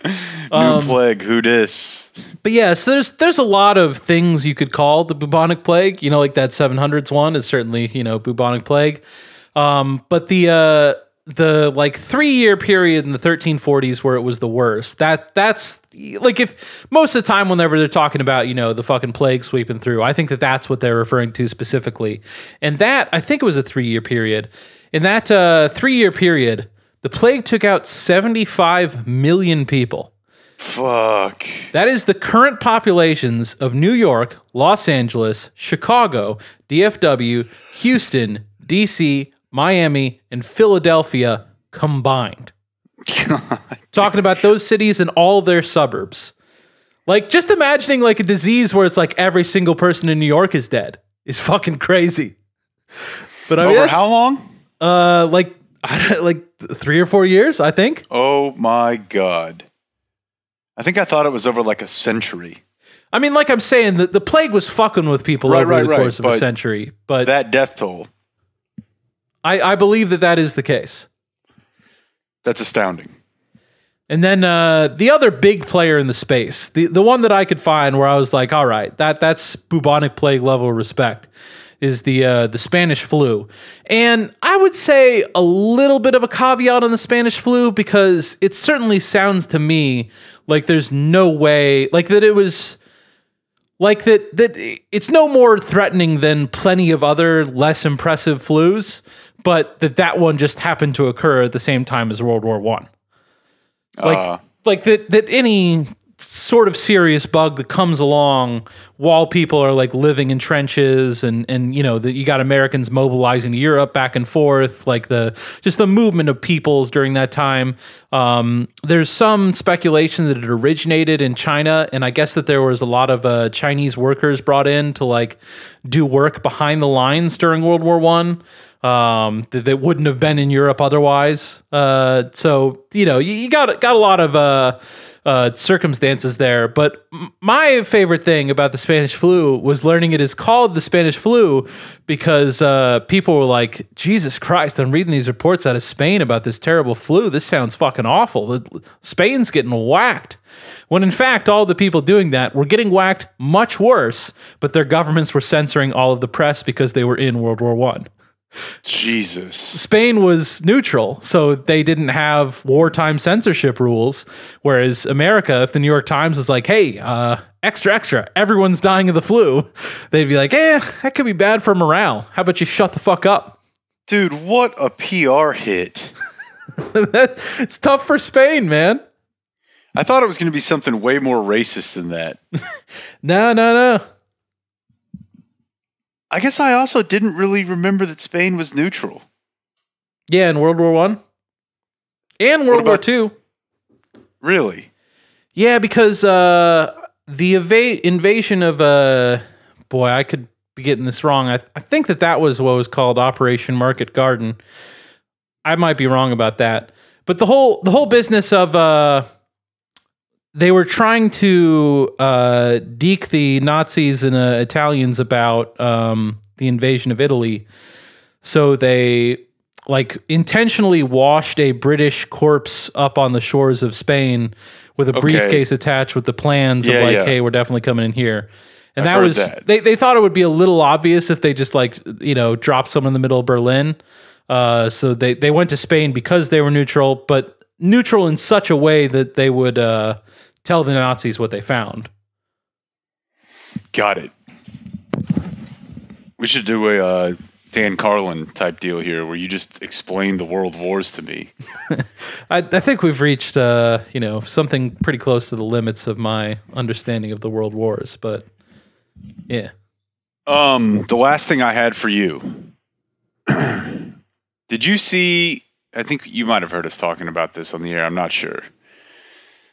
Um, New plague, who dis? But yeah, so there's, there's a lot of things you could call the bubonic plague. You know, like that seven hundreds one is certainly, you know, bubonic plague. Um, but the... Uh, the like three year period in the thirteen forties where it was the worst, that that's like, if most of the time whenever they're talking about, you know, the fucking plague sweeping through, I think that that's what they're referring to specifically. And that, I think it was a three year period. In that uh, three year period, the plague took out seventy-five million people. Fuck. That is the current populations of New York, Los Angeles, Chicago, D F W, Houston, D C, Miami, and Philadelphia combined. God. Talking about those cities and all their suburbs. Like, just imagining like a disease where it's like every single person in New York is dead is fucking crazy. But I mean, over how long? Uh, like, I don't, like three or four years, I think. Oh my God. I think I thought it was over like a century. I mean, like I'm saying, the, the plague was fucking with people right, over right, the right, course of a century. But that death toll. I, I believe that that is the case. That's astounding. And then uh, the other big player in the space, the, the one that I could find where I was like, all right, that that's bubonic plague level of respect, is the uh, the Spanish flu. And I would say a little bit of a caveat on the Spanish flu, because it certainly sounds to me like there's no way, like that it was... Like that, that it's no more threatening than plenty of other less impressive flus, but that that one just happened to occur at the same time as World War One. Like, uh. like that, that any sort of serious bug that comes along while people are like living in trenches, and, and you know, that you got Americans mobilizing to Europe back and forth, like the, just the movement of peoples during that time. Um, there's some speculation that it originated in China, and I guess that there was a lot of uh, Chinese workers brought in to like do work behind the lines during World War One um, that, that wouldn't have been in Europe otherwise. Uh, so, you know, you, you got, got a lot of, uh, Uh, circumstances there, but my favorite thing about the Spanish flu was learning it is called the Spanish flu because uh, people were like, Jesus Christ, I'm reading these reports out of Spain about this terrible flu. This sounds fucking awful. Spain's getting whacked. When in fact, all the people doing that were getting whacked much worse, but their governments were censoring all of the press because they were in World War One. Jesus. Spain was neutral, so they didn't have wartime censorship rules, whereas America, if the New York Times was like, hey, uh, extra, extra, everyone's dying of the flu, they'd be like, eh, that could be bad for morale. How about you shut the fuck up? Dude, what a P R hit. that, it's tough for Spain, man. I thought it was going to be something way more racist than that. no, no, no. I guess I also didn't really remember that Spain was neutral. Yeah, in World War One and World War Two. Really? Yeah, because uh, the eva- invasion of uh, boy, I could be getting this wrong. I, th- I think that that was what was called Operation Market Garden. I might be wrong about that, but the whole the whole business of uh, they were trying to uh, deke the Nazis and uh, Italians about um, the invasion of Italy. So they like intentionally washed a British corpse up on the shores of Spain with a okay. briefcase attached with the plans yeah, of like, yeah. hey, we're definitely coming in here. And I've that was, that. They, they thought it would be a little obvious if they just like, you know, dropped someone in the middle of Berlin. Uh, so they, they went to Spain because they were neutral, but neutral in such a way that they would uh, tell the Nazis what they found. Got it. We should do a uh, Dan Carlin type deal here where you just explain the world wars to me. I, I think we've reached, uh, you know, something pretty close to the limits of my understanding of the world wars, but yeah. Um, the last thing I had for you. Did you see, I think you might have heard us talking about this on the air, I'm not sure.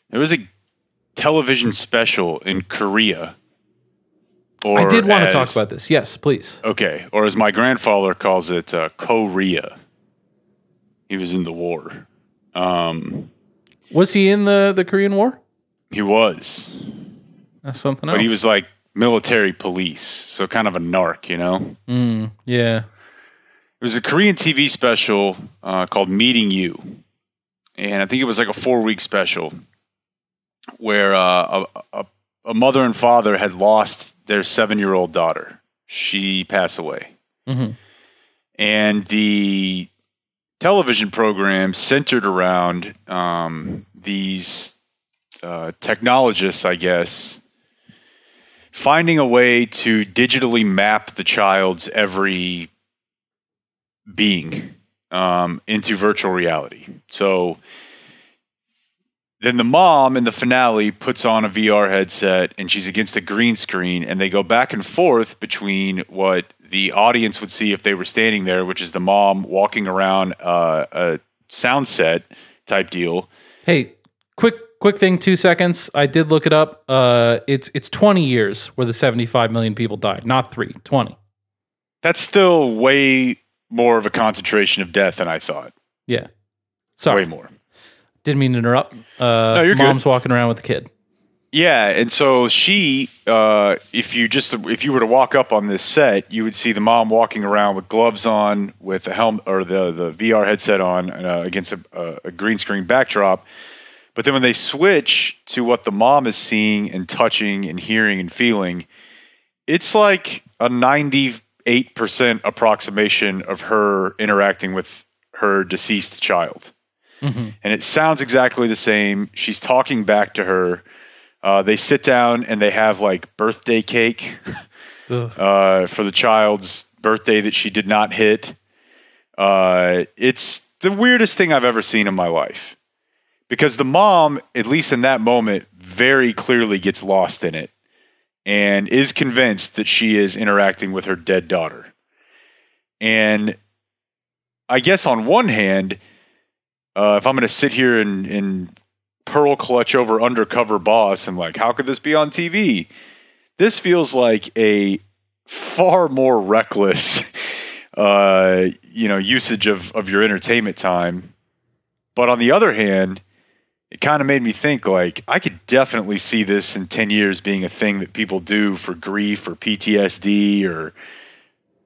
There was a television special in Korea. Or I did want as, to talk about this. Yes, please. Okay. Or as my grandfather calls it, uh, Korea. He was in the war. Um, was he in the, the Korean War? He was. That's something else. But he was like military police, so kind of a narc, you know? Mm, yeah. It was a Korean T V special uh, called Meeting You. And I think it was like a four-week special where uh, a, a, a mother and father had lost their seven-year-old daughter. She passed away. Mm-hmm. And the television program centered around um, these uh, technologists, I guess, finding a way to digitally map the child's every being um, into virtual reality. So then the mom in the finale puts on a V R headset and she's against a green screen, and they go back and forth between what the audience would see if they were standing there, which is the mom walking around uh, a sound set type deal. Hey, quick quick thing, two seconds. I did look it up. Uh, it's it's twenty years where the seventy-five million people died, not three, twenty. That's still way more of a concentration of death than I thought. Yeah. Sorry. Way more. Didn't mean to interrupt. Uh, no, you're mom's good. Walking around with the kid. Yeah, and so she, uh, if you just if you were to walk up on this set, you would see the mom walking around with gloves on, with a helmet or the the V R headset on uh, against a, a green screen backdrop. But then when they switch to what the mom is seeing and touching and hearing and feeling, it's like a ninety-eight percent approximation of her interacting with her deceased child. Mm-hmm. And it sounds exactly the same. She's talking back to her. Uh, they sit down and they have like birthday cake uh, for the child's birthday that she did not hit. Uh, it's the weirdest thing I've ever seen in my life, because the mom, at least in that moment, very clearly gets lost in it and is convinced that she is interacting with her dead daughter. And I guess on one hand, Uh, if I'm going to sit here and, and pearl clutch over Undercover Boss and like, how could this be on T V? This feels like a far more reckless, uh, you know, usage of, of your entertainment time. But on the other hand, it kind of made me think like, I could definitely see this in ten years being a thing that people do for grief or P T S D or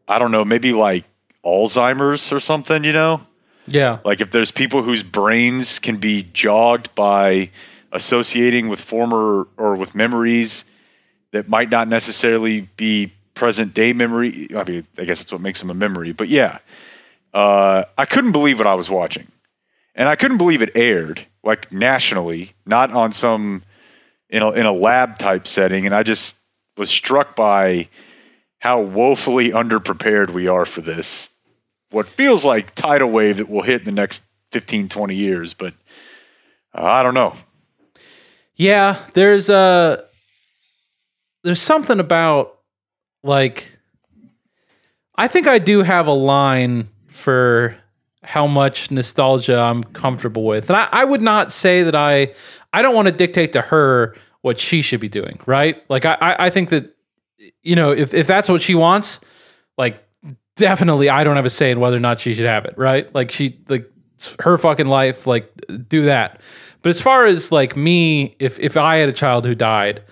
I don't know, maybe like Alzheimer's or something, you know? Yeah. Like if there's people whose brains can be jogged by associating with former or with memories that might not necessarily be present day memory. I mean, I guess that's what makes them a memory, but yeah, uh, I couldn't believe what I was watching, and I couldn't believe it aired like nationally, not on some, in a, in a lab type setting. And I just was struck by how woefully underprepared we are for this. What feels like tidal wave that will hit in the next fifteen, twenty years, but uh, I don't know. Yeah, there's uh, there's something about, like, I think I do have a line for how much nostalgia I'm comfortable with. And I, I would not say that I, I don't want to dictate to her what she should be doing, right? Like, I, I think that, you know, if, if that's what she wants, like, definitely I don't have a say in whether or not she should have it, right? Like she, like her fucking life, like do that. But as far as like me, if if I had a child who died,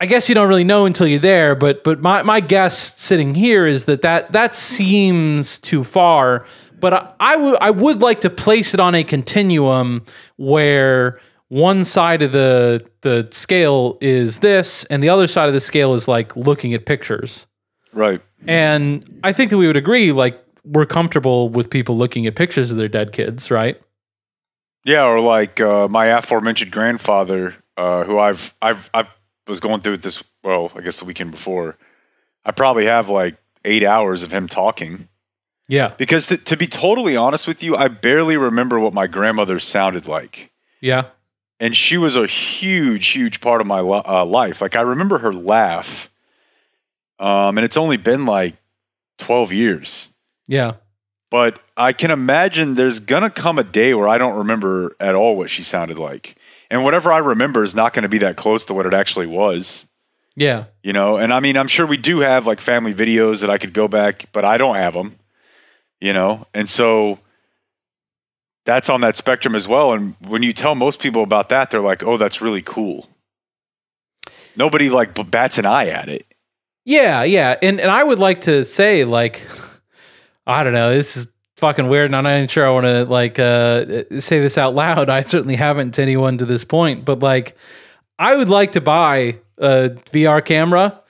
I guess you don't really know until you're there, but but my, my guess sitting here is that that, that seems too far. But I, I, w- I would like to place it on a continuum where one side of the the scale is this, and the other side of the scale is like looking at pictures. Right. And I think that we would agree, like, we're comfortable with people looking at pictures of their dead kids, right? Yeah, or like uh, my aforementioned grandfather, uh, who I've I've I've was going through it this, well, I guess the weekend before. I probably have like eight hours of him talking. Yeah. Because th- to be totally honest with you, I barely remember what my grandmother sounded like. Yeah. And she was a huge, huge part of my lo- uh, life. Like I remember her laugh. Um, and it's only been like twelve years. Yeah. But I can imagine there's going to come a day where I don't remember at all what she sounded like. And whatever I remember is not going to be that close to what it actually was. Yeah. You know, and I mean, I'm sure we do have like family videos that I could go back, but I don't have them, you know? And so that's on that spectrum as well. And when you tell most people about that, they're like, oh, that's really cool. Nobody like bats an eye at it. Yeah. Yeah. And, and I would like to say like, I don't know. This is fucking weird, and I'm not even sure I want to like uh, say this out loud. I certainly haven't to anyone to this point, but like, I would like to buy a V R camera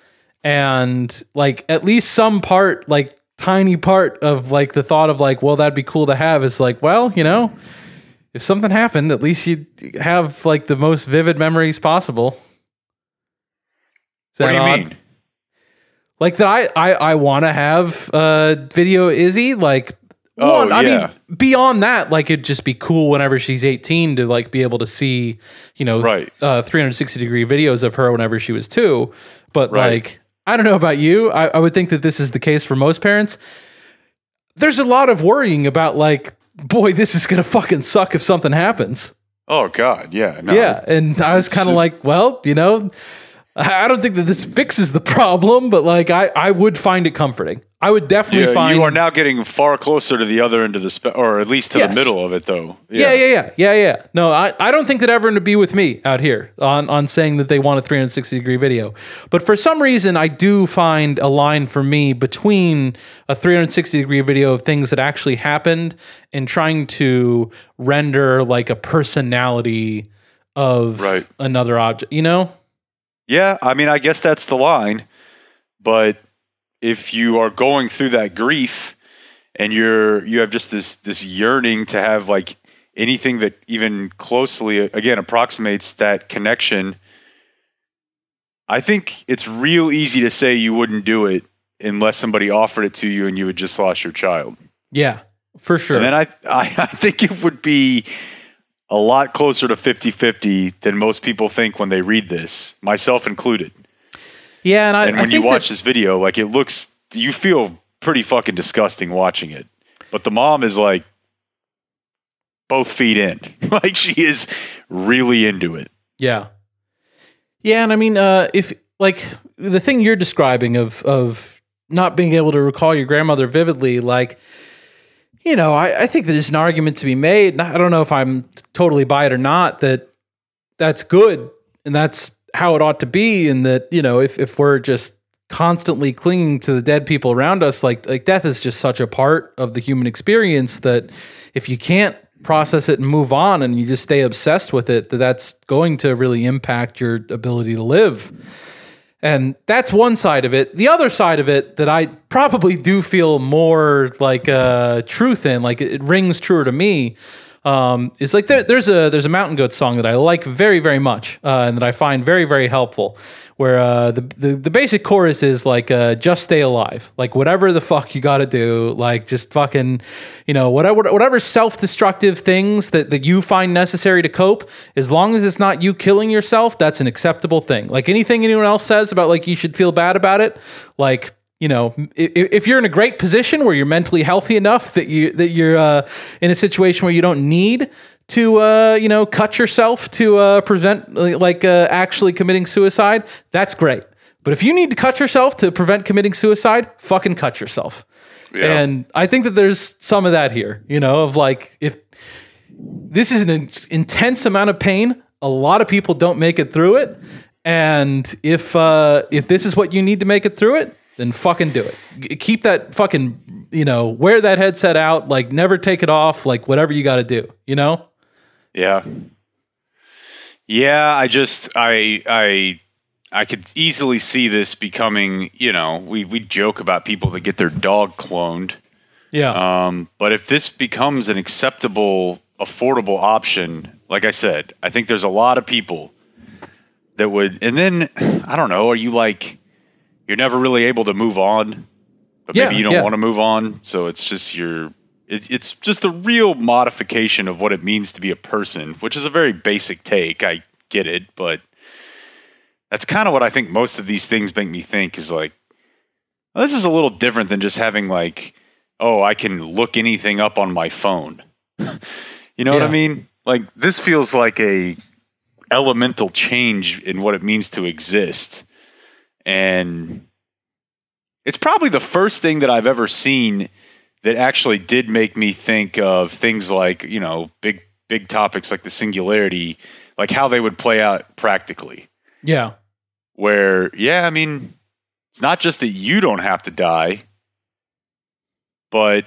and like at least some part, like tiny part of like the thought of like, well, that'd be cool to have is like, well, you know, if something happened, at least you'd have like the most vivid memories possible. Is that what do you odd? mean? Like that, I I, I want to have uh, video Izzy. Like, oh, one, I yeah. mean, beyond that, like it'd just be cool whenever she's eighteen to like be able to see, you know, right. uh, three sixty degree videos of her whenever she was two. But right. like, I don't know about you. I, I would think that this is the case for most parents. There's a lot of worrying about like, boy, this is gonna fucking suck if something happens. Oh God, yeah, no, yeah. And I was kind of like, well, you know. I don't think that this fixes the problem, but like I, I would find it comforting. I would definitely yeah, find you are now getting far closer to the other end of the spe- or at least to yes. the middle of it though. Yeah, yeah, yeah, yeah, yeah. yeah. No, I, I don't think that everyone would be with me out here on, on saying that they want a three sixty degree video. But for some reason I do find a line for me between a three sixty degree video of things that actually happened and trying to render like a personality of right. another object, you know? Yeah, I mean, I guess that's the line, but if you are going through that grief and you're you have just this this yearning to have like anything that even closely again approximates that connection, I think it's real easy to say you wouldn't do it unless somebody offered it to you and you had just lost your child. Yeah, for sure. And then I I, I think it would be a lot closer to fifty-fifty than most people think when they read this, myself included. Yeah, and I and when I think you watch that, this video, like it looks, you feel pretty fucking disgusting watching it. But the mom is like both feet in, like she is really into it. Yeah, yeah, and I mean, uh, if like the thing you're describing of of not being able to recall your grandmother vividly, like. You know, I, I think there's an argument to be made. I don't know if I'm totally by it or not, that that's good and that's how it ought to be. And that, you know, if, if we're just constantly clinging to the dead people around us, like like death is just such a part of the human experience that if you can't process it and move on and you just stay obsessed with it, that that's going to really impact your ability to live. And that's one side of it. The other side of it that I probably do feel more like uh, truth in, like it, it rings truer to me, um, is like there, there's a there's a Mountain Goats song that I like very, very much uh, and that I find very, very helpful, where uh, the, the, the basic chorus is like, uh, just stay alive. Like whatever the fuck you got to do, like just fucking, you know, whatever whatever self-destructive things that, that you find necessary to cope, as long as it's not you killing yourself, that's an acceptable thing. Like anything anyone else says about like you should feel bad about it, like, you know, if, if you're in a great position where you're mentally healthy enough that you that you're uh, in a situation where you don't need to, uh, you know, cut yourself to uh, prevent like uh, actually committing suicide, that's great. But if you need to cut yourself to prevent committing suicide, fucking cut yourself. Yeah. And I think that there's some of that here, you know, of like if this is an in- intense amount of pain, a lot of people don't make it through it. And if uh, if this is what you need to make it through it, then fucking do it. G- keep that fucking, you know, wear that headset out. Like, never take it off. Like, whatever you got to do, you know? Yeah. Yeah, I just, I, I, I could easily see this becoming, you know, we, we joke about people that get their dog cloned. Yeah. Um, but if this becomes an acceptable, affordable option, like I said, I think there's a lot of people that would, and then, I don't know, are you like, you're never really able to move on, but yeah, maybe you don't yeah. want to move on. So it's just your, it, it's just a real modification of what it means to be a person, which is a very basic take. I get it, but that's kind of what I think most of these things make me think is like, well, this is a little different than just having like, oh, I can look anything up on my phone. You know yeah. what I mean? Like, this feels like a elemental change in what it means to exist. And it's probably the first thing that I've ever seen that actually did make me think of things like, you know, big, big topics like the singularity, like how they would play out practically. Yeah. Where, yeah, I mean, it's not just that you don't have to die, but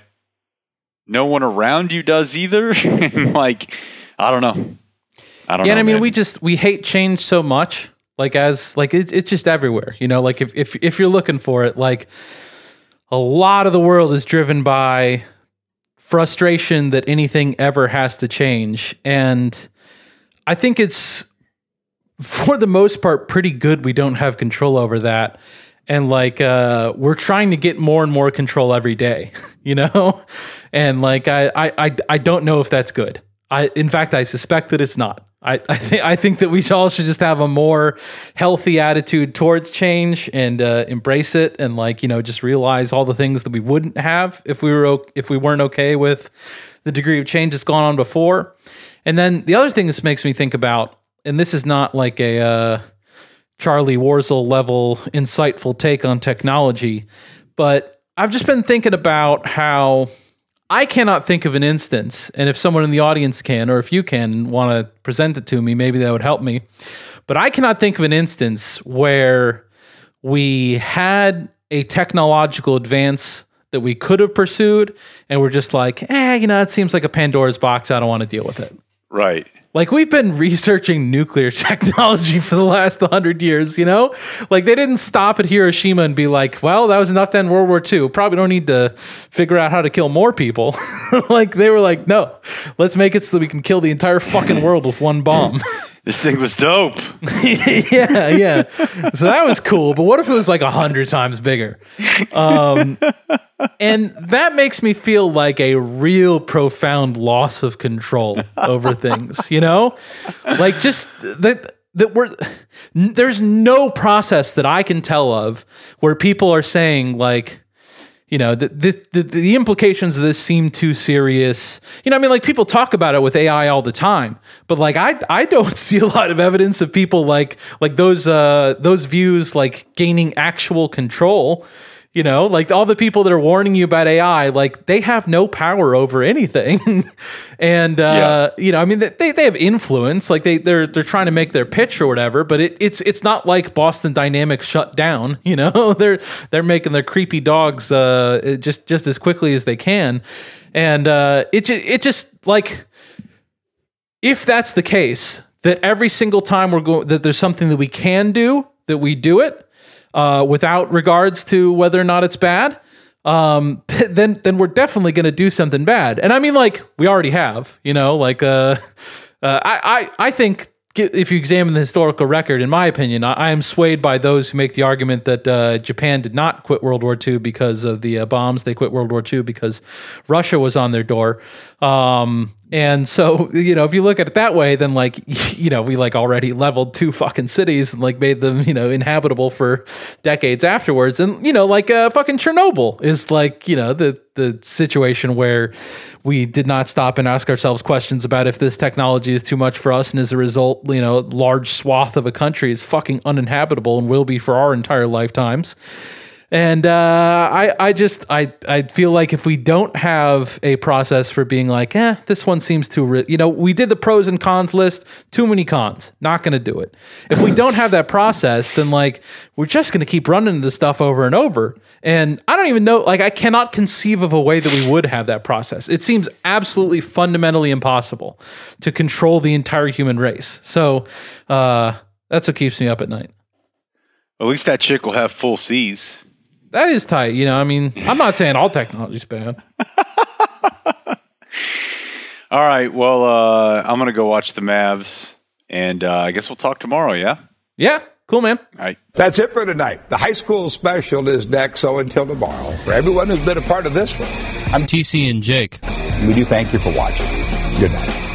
no one around you does either. And like, I don't know. I don't yeah, know. Yeah, I mean, man. we just, we hate change so much. Like, as like it's it's just everywhere, you know. Like if, if if you're looking for it, like a lot of the world is driven by frustration that anything ever has to change, and I think it's for the most part pretty good we don't have control over that, and like uh, we're trying to get more and more control every day, you know. And like I I I, I don't know if that's good. I in fact I suspect that it's not. I I think I think that we all should just have a more healthy attitude towards change and uh, embrace it, and like, you know, just realize all the things that we wouldn't have if we were if we weren't okay with the degree of change that's gone on before. And then the other thing this makes me think about, and this is not like a uh, Charlie Warzel level insightful take on technology, but I've just been thinking about how I cannot think of an instance, and if someone in the audience can, or if you can want to present it to me, maybe that would help me. But I cannot think of an instance where we had a technological advance that we could have pursued, and we're just like, eh, you know, it seems like a Pandora's box. I don't want to deal with it. Right. Like, we've been researching nuclear technology for the last one hundred years, you know? Like, they didn't stop at Hiroshima and be like, well, that was enough to end World War Two. Probably don't need to figure out how to kill more people. Like, they were like, no, let's make it so that we can kill the entire fucking world with one bomb. This thing was dope. yeah, yeah. So that was cool, but what if it was like one hundred times bigger? Um, and that makes me feel like a real profound loss of control over things, you know? Like, just that that we're there's no process that I can tell of where people are saying like, you know, the, the the the implications of this seem too serious. You know, I mean, like, people talk about it with A I all the time, but like, I I don't see a lot of evidence of people like like those uh those views like gaining actual control. You know, like all the people that are warning you about A I, like they have no power over anything, and uh, yeah. you know, I mean, they they have influence. Like they they're they're trying to make their pitch or whatever, but it, it's it's not like Boston Dynamics shut down. You know, they're they're making their creepy dogs uh, just just as quickly as they can, and uh, it it just like if that's the case, that every single time we're going that there's something that we can do, that we do it. Uh, without regards to whether or not it's bad, um, then then we're definitely going to do something bad. And I mean, like, we already have, you know, like, uh, uh, I, I I think if you examine the historical record, in my opinion, I, I am swayed by those who make the argument that uh, Japan did not quit World War Two because of the uh, bombs. They quit World War Two because Russia was on their door. Um, and so, you know, if you look at it that way, then like, you know, we like already leveled two fucking cities and like made them, you know, inhabitable for decades afterwards. And, you know, like uh, fucking Chernobyl is like, you know, the, the situation where we did not stop and ask ourselves questions about if this technology is too much for us. And as a result, you know, large swath of a country is fucking uninhabitable and will be for our entire lifetimes. And uh, I, I just, I, I feel like if we don't have a process for being like, eh, this one seems too, ri-. you know, we did the pros and cons list, too many cons, not going to do it. If we don't have that process, then like, we're just going to keep running this stuff over and over. And I don't even know, like, I cannot conceive of a way that we would have that process. It seems absolutely fundamentally impossible to control the entire human race. So uh, that's what keeps me up at night. At least that chick will have full C's. That is tight. You know, I mean, I'm not saying all technology's bad. All right. Well, uh, I'm going to go watch the Mavs, and uh, I guess we'll talk tomorrow, yeah? Yeah. Cool, man. All right. That's it for tonight. The high school special is next, so until tomorrow, for everyone who's been a part of this one, I'm T C and Jake. We do thank you for watching. Good night.